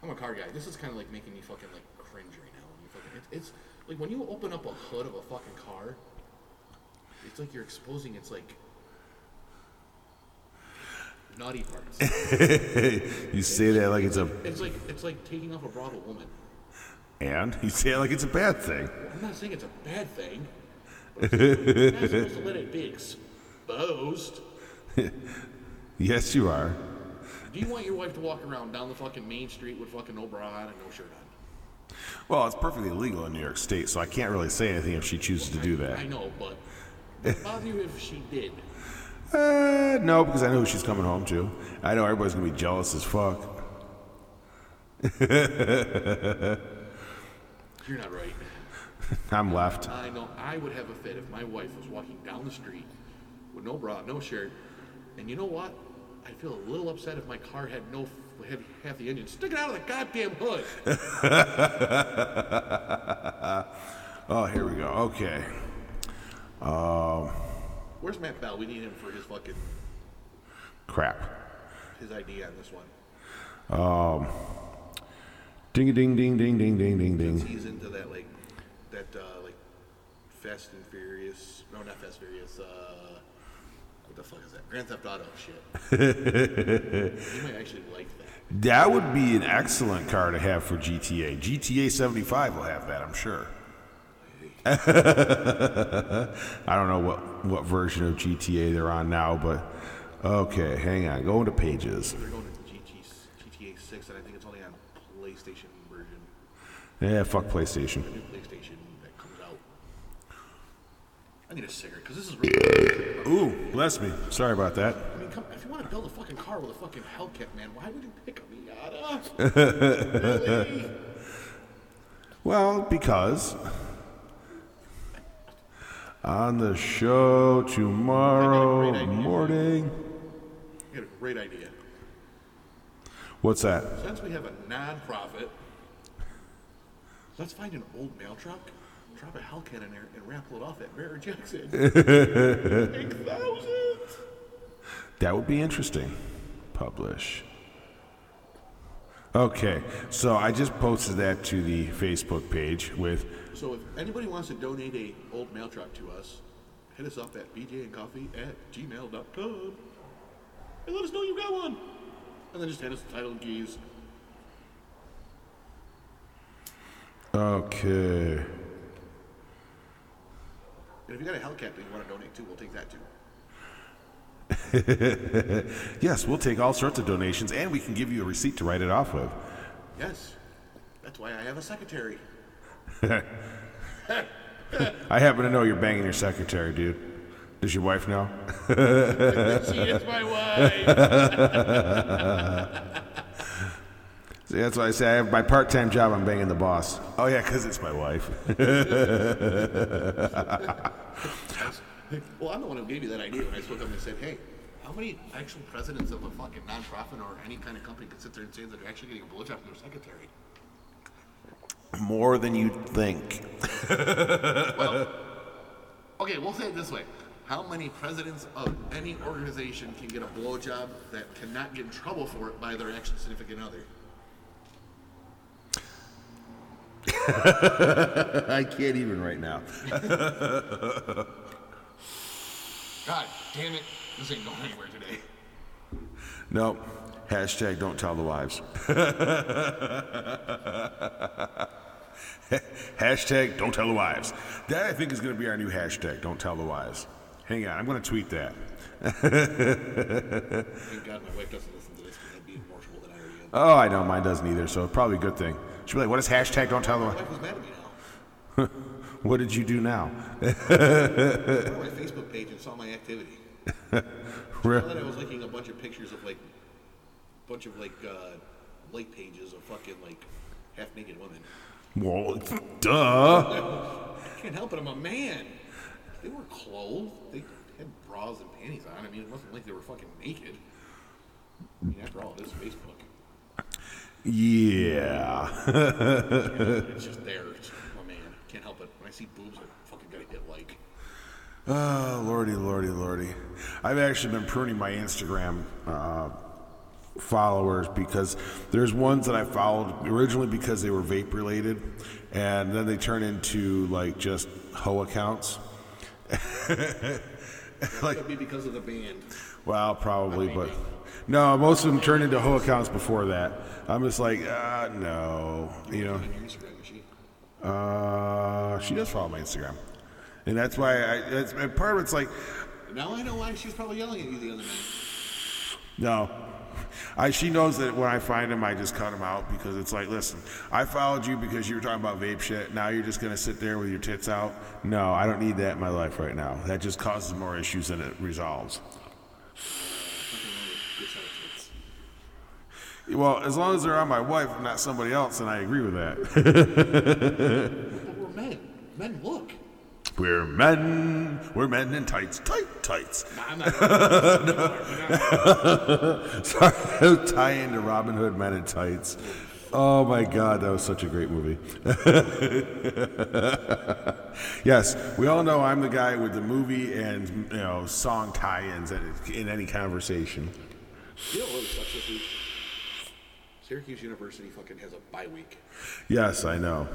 I'm a car guy. This is kind of like making me fucking like cringe right now. When you fucking, it, it's like when you open up a hood of a fucking car, it's like you're exposing its like naughty parts. You say that like it's, it's like, a... It's like, it's like taking off a brothel woman. And? You say it like it's a bad thing. I'm not saying it's a bad thing. But you're not supposed to let it be exposed. Boast. Yes, you are. Do you want your wife to walk around down the fucking main street with fucking no bra on and no shirt on? Well, it's perfectly legal in New York State, so I can't really say anything if she chooses well, to I, do that. I know, but would it bother you if she did? Uh, no, because I know who she's coming home to. I know everybody's going to be jealous as fuck. You're not right. I'm left. I know. I would have a fit if my wife was walking down the street with no bra, no shirt, and you know what? I'd feel a little upset if my car had no f- heavy, half the engine sticking out of the goddamn hood. Oh, here we go. Okay. Um, Where's Matt Bell? We need him for his fucking crap. His idea on this one. Um. Ding, ding, ding, ding, ding, ding, ding, ding. He's into that like that uh, like Fast and Furious. No, not Fast and Furious. Uh. what the fuck is that? Grand Theft Auto shit. You might actually like that. That would be an excellent car to have for G T A. G T A seventy-five will have that, I'm sure. I don't know what, what version of G T A they're on now, but okay, hang on. Go into pages. They're going to G T A six, and I think it's only on PlayStation version. Yeah, fuck PlayStation. The new PlayStation that comes out. I need a cigarette, because this is really... Ooh, bless me. Sorry about that. I mean, come, if you want to build a fucking car with a fucking Hellcat, man, why would you pick a Miata? Really? Well, because... On the show tomorrow morning. I got a great idea. What's that? Since we have a non-profit, let's find an old mail truck, drop a Hellcat in there, and raffle it off at Barrett Jackson. Make thousands. That would be interesting. Publish. Okay, so I just posted that to the Facebook page with... So if anybody wants to donate a old mail truck to us, hit us up at b j and coffee at gmail dot com and let us know you got one. And then just hand us the title and keys. Okay. And if you got a Hellcat that you want to donate to, we'll take that too. Yes, we'll take all sorts of donations, and we can give you a receipt to write it off with. Yes. That's why I have a secretary. I happen to know you're banging your secretary, dude. Does your wife know? She is my wife. See, that's why I say I have my part-time job. I'm banging the boss. Oh yeah, because it's my wife. Well, I'm the one who gave you that idea when I spoke up and said, "Hey, how many actual presidents of a fucking nonprofit or any kind of company could sit there and say that they're actually getting a blowjob from their secretary?" More than you'd think. Well, okay, we'll say it this way. How many presidents of any organization can get a blowjob that cannot get in trouble for it by their actual significant other? I can't even right now. God damn it. This ain't going anywhere today. Nope. Hashtag don't tell the wives. Hashtag don't tell the wives. That I think is going to be our new hashtag, don't tell the wives. Hang on, I'm going to tweet that. Thank God my wife doesn't listen to this because I'd be emotional than I already am. Oh, I know, mine doesn't either, so probably a good thing. She'll be like, what is hashtag don't tell the wives? My wife was mad at me now. What did you do now? I went to my Facebook page and saw my activity. I thought I was liking a bunch of pictures of like bunch of like uh, light pages of fucking like half naked women. Well, duh. I can't help it. I'm a man. They were clothed. They had bras and panties on. I mean, it wasn't like they were fucking naked. I mean, after all, it is Facebook. Yeah. It's just there. It's, I'm a man. Can't help it. When I see boobs, I fucking gotta hit like. Oh, lordy, lordy, lordy. I've actually been pruning my Instagram. Uh, followers because there's ones that I followed originally because they were vape related and then they turn into like just hoe accounts. Like could be because of the band. Well, probably, but no, most of them turned into hoe accounts before that. I'm just like, ah, uh, no, you know. Uh, she does follow my Instagram, and that's why I. That's, and part of it's like. Now I know why she's probably yelling at you the other night. No. I, she knows that when I find him, I just cut him out because it's like, listen, I followed you because you were talking about vape shit. Now you're just going to sit there with your tits out. No, I don't need that in my life right now. That just causes more issues than it resolves. Well, as long as they're on my wife and not somebody else, then I agree with that. But we're men. Men look. We're men. We're men in tights. Tight tights. Nah, I'm not. No. Sorry, I was tying to Robin Hood Men in Tights. Oh my God, that was such a great movie. Yes, we all know I'm the guy with the movie and you know song tie-ins in any conversation. You know what really sucks this week? Syracuse University fucking has a bye week. Yes, I know.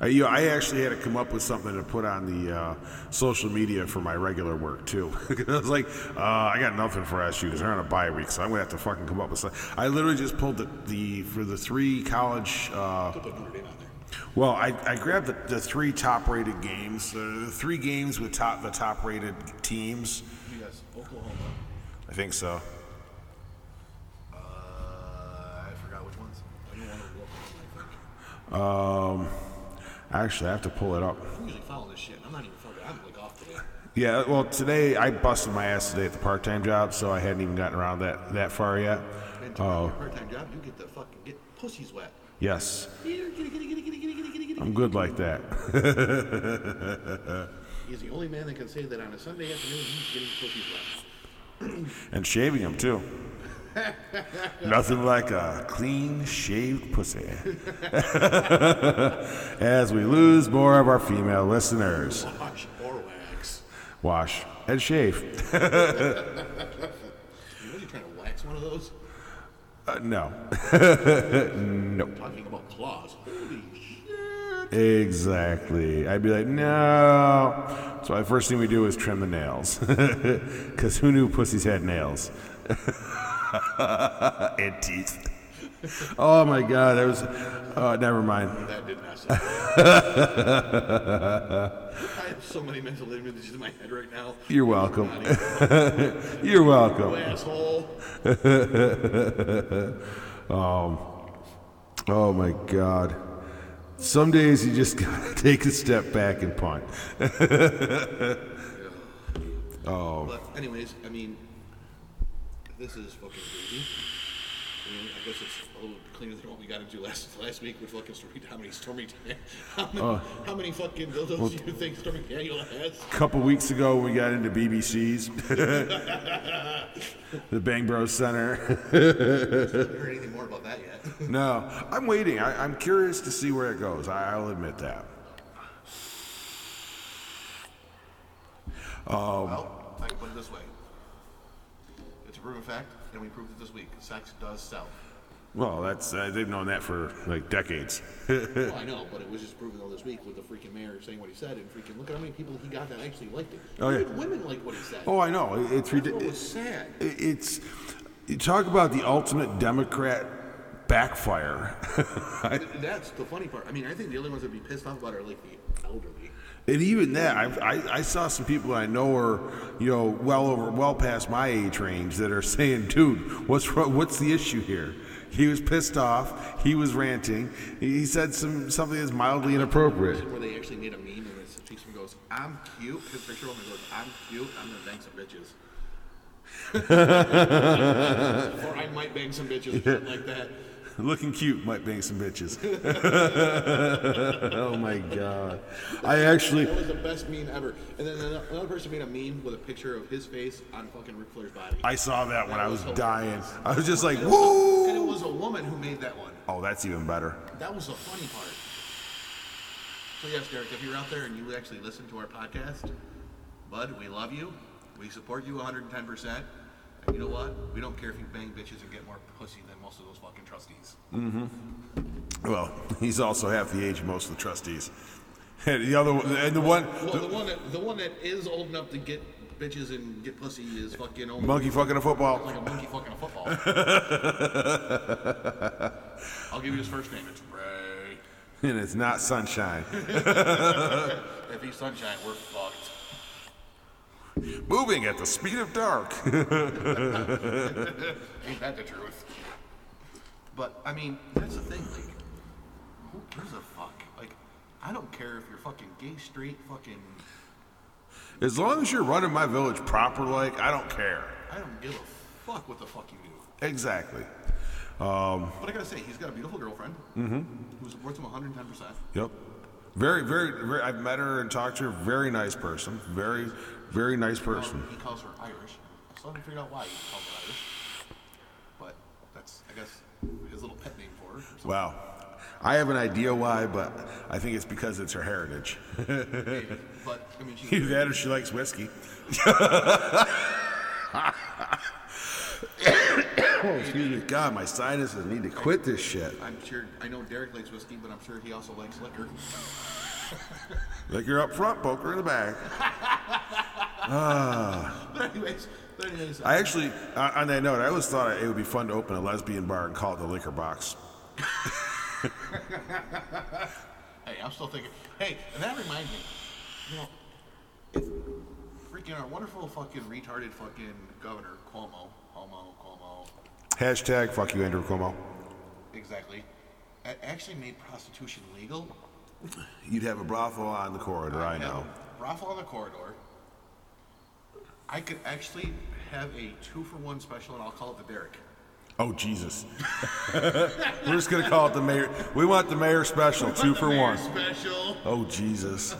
I, you know, I actually had to come up with something to put on the uh, social media for my regular work, too. I was like, uh, I got nothing for S U because they're on a bye week, so I'm going to have to fucking come up with something. I literally just pulled the, the for the three college... Uh, put Notre Dame on there. Well, I, I grabbed the, the three top-rated games, the three games with top the top-rated teams. You guys, Oklahoma. I think so. Uh, I forgot which ones. I don't want to Oklahoma, I think. Um... Actually, I have to pull it up. I'm usually following this shit. I'm not even fucking. I'm like off today. Yeah, well, today I busted my ass today at the part-time job, so I hadn't even gotten around that, that far yet. Oh, uh, part-time job, you get the fucking get pussies wet. Yes. I'm good like that. He's the only man that can say that on a Sunday afternoon. He's getting pussies wet. And shaving them too. Nothing like a clean shaved pussy. As we lose more of our female listeners. Wash or wax. Wash and shave. You really trying to wax one of those? Uh, no. No. Talking about claws. Holy shit. Exactly. I'd be like, no. So the first thing we do is trim the nails. Because who knew pussies had nails? And teeth. Oh my God, that was. Oh, never mind. That did not sound I have so many mental images in my head right now. You're welcome. You're welcome. You asshole. um, oh my God. Some days you just gotta take a step back and punt. Yeah. Oh. But anyways, I mean. This is fucking crazy. I mean, I guess it's a little cleaner than what we got into last last week with fucking Stormy. How many Stormy? How many, uh, how many fucking dildos well, do you think Stormy Daniel has? A couple weeks ago, we got into B B C's, the Bang Bros Center. I haven't heard anything more about that yet. No, I'm waiting. I, I'm curious to see where it goes. I, I'll admit that. Um, well, I can put it this way. Proven fact, and we proved it this week. Sex does sell. Well, that's uh, they've known that for like decades. Well, I know, but it was just proven all this week with the freaking mayor saying what he said, and freaking look at how many people he got that actually liked it. Oh, yeah. Women like what he said. Oh, I know. It's ridiculous. It was sad. It's you talk about the ultimate Democrat backfire. That's the funny part. I mean, I think the only ones that would be pissed off about it are like the elderly. And even that, I, I I saw some people I know are, you know, well over, well past my age range that are saying, dude, what's what's the issue here? He was pissed off. He was ranting. He said some something that's mildly inappropriate. Where they actually made a meme and it speaks and goes, I'm cute. His picture of him goes, I'm cute. I'm going to bang some bitches. Or I might bang some bitches, yeah. Something like that. Looking cute might bang some bitches. Oh my God. I actually. That was the best meme ever. And then another person made a meme with a picture of his face on fucking Ric Flair's body. I saw that when I was dying. I was just like, woo! And it was a woman who made that one. Oh, that's even better. That was the funny part. So, yes, Derek, if you're out there and you actually listen to our podcast, bud, we love you. We support you one hundred ten percent. And you know what? We don't care if you bang bitches and get more pussy than most of those fucking trustees. Mm-hmm. Well, he's also half the age of most of the trustees. And the other one, and the one, well, the, the one that the one that is old enough to get bitches and get pussy is fucking old. Monkey fucking a football. Like a monkey fucking a football. I'll give you his first name. It's Ray. And it's not Sunshine. If he's Sunshine, we're fucked. Moving at the speed of dark. Ain't that the truth? But I mean, that's the thing. Like, who gives a fuck? Like, I don't care if you're fucking gay, straight, fucking. As long as you're running my village proper, like, I don't care. I don't give a fuck what the fuck you do. Exactly. Um, but I gotta say, he's got a beautiful girlfriend. Mm-hmm. Who supports him one hundred ten percent. Yep. Very, very, very. I've met her and talked to her. Very nice person. Very. Very nice person. He calls her Irish. I still haven't figured out why he calls her Irish. But that's, I guess, his little pet name for her. Wow. I have an idea why, but I think it's because it's her heritage. Maybe. But, I mean, she... Either that or she likes whiskey. Oh, excuse me. God, my sinuses need to quit this shit. I'm sure, I know Derek likes whiskey, but I'm sure he also likes liquor. Liquor up front, poker in the back. Ah. But anyways, but anyways. I actually, on that note, I always thought it would be fun to open a lesbian bar and call it the Liquor Box. Hey, I'm still thinking. Hey, and that reminds me, you know, if freaking our wonderful fucking retarded fucking governor, Cuomo, Cuomo, Cuomo. Hashtag fuck you, Andrew Cuomo. Exactly. I actually made prostitution legal. You'd have a brothel on the corridor, I, I know. Brothel on the corridor. I could actually have a two-for-one special, and I'll call it the Derek. Oh, Jesus. We're just going to call it the Mayor. We want the Mayor Special, we two for one. Special. Oh, Jesus.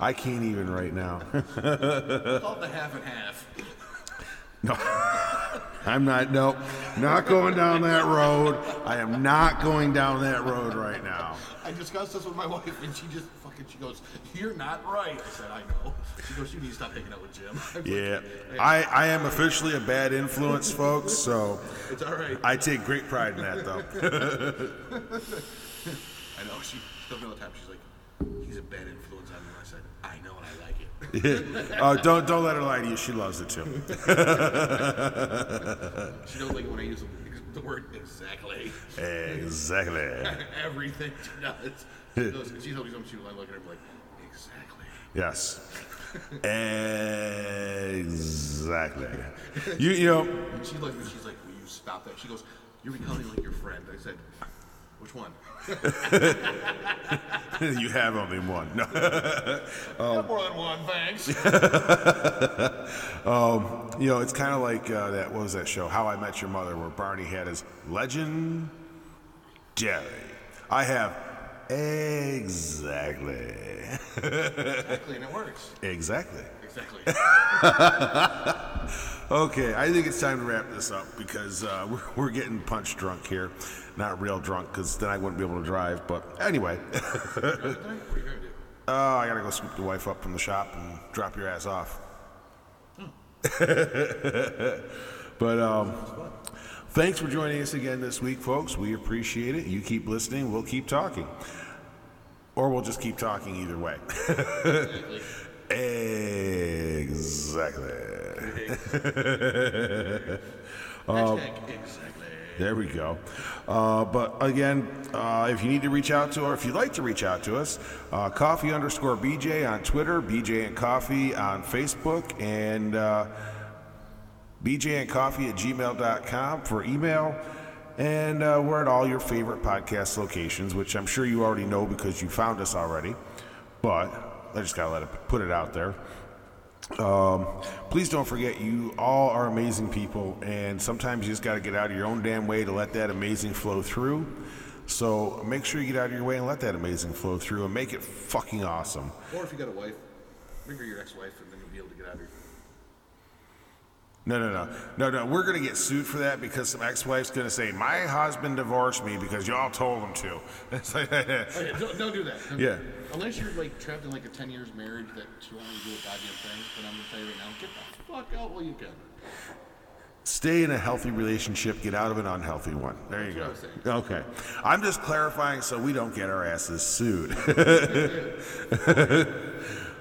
I can't even right now. Call it the half and half. No. I'm not, nope. Not going down that road. I am not going down that road right now. I discussed this with my wife, and she just fucking, she goes, "You're not right." I said, "I know." She goes, "You need to stop hanging out with Jim." I'm yeah. Like, I, I am officially a bad influence, folks, so. It's all right. I take great pride in that, though. I know. She told me all the time, she's like, "He's a bad influence on me." I said, "I know, and I like it." Yeah. Oh, don't don't let her lie to you. She loves it too. She doesn't like when I use the word exactly. Exactly. Everything she does. She always comes to you. I look at her and be like, exactly. Yes. Exactly. You you know. And she looks. She's like, "Will you stop that?" She goes, "You're becoming like your friend." I said, "Which one?" You have only one. No. um, more than one, thanks. um, you know, it's kind of like uh, that. What was that show? How I Met Your Mother, where Barney had his legendary. I have exactly. Exactly, and it works. Exactly. Exactly. Okay, I think it's time to wrap this up because uh, we're, we're getting punch drunk here. Not real drunk, because then I wouldn't be able to drive, but anyway. What are you going to do? Oh, I got to go scoop the wife up from the shop and drop your ass off. Oh. But um, thanks for joining us again this week, folks. We appreciate it. You keep listening. We'll keep talking. Or we'll just keep talking either way. Exactly. Exactly. um, exactly. There we go. Uh, but again, uh, if you need to reach out to, or if you'd like to reach out to us, uh, coffee underscore B J on Twitter, B J and Coffee on Facebook, and uh, B J and Coffee at gmail dot com for email. And uh, we're at all your favorite podcast locations, which I'm sure you already know because you found us already. But I just gotta let it put it out there. Um, please don't forget, you all are amazing people, and sometimes you just gotta get out of your own damn way to let that amazing flow through. So make sure you get out of your way and let that amazing flow through, and make it fucking awesome. Or if you got a wife, bring her your ex-wife, and then you'll be able to get out of your. No, no, no, no, no. We're gonna get sued for that because some ex-wife's gonna say my husband divorced me because y'all told him to. Okay, don't, don't do that. Don't yeah. Do that. Unless you're like trapped in like a ten years marriage that you only do a goddamn thing, but I'm gonna tell you right now, get the fuck out while you can. Stay in a healthy relationship. Get out of an unhealthy one. There you That's go. Okay. I'm just clarifying so we don't get our asses sued.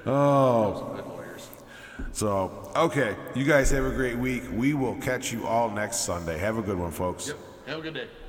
Oh. So, okay, you guys have a great week. We will catch you all next Sunday. Have a good one, folks. Yep. Have a good day.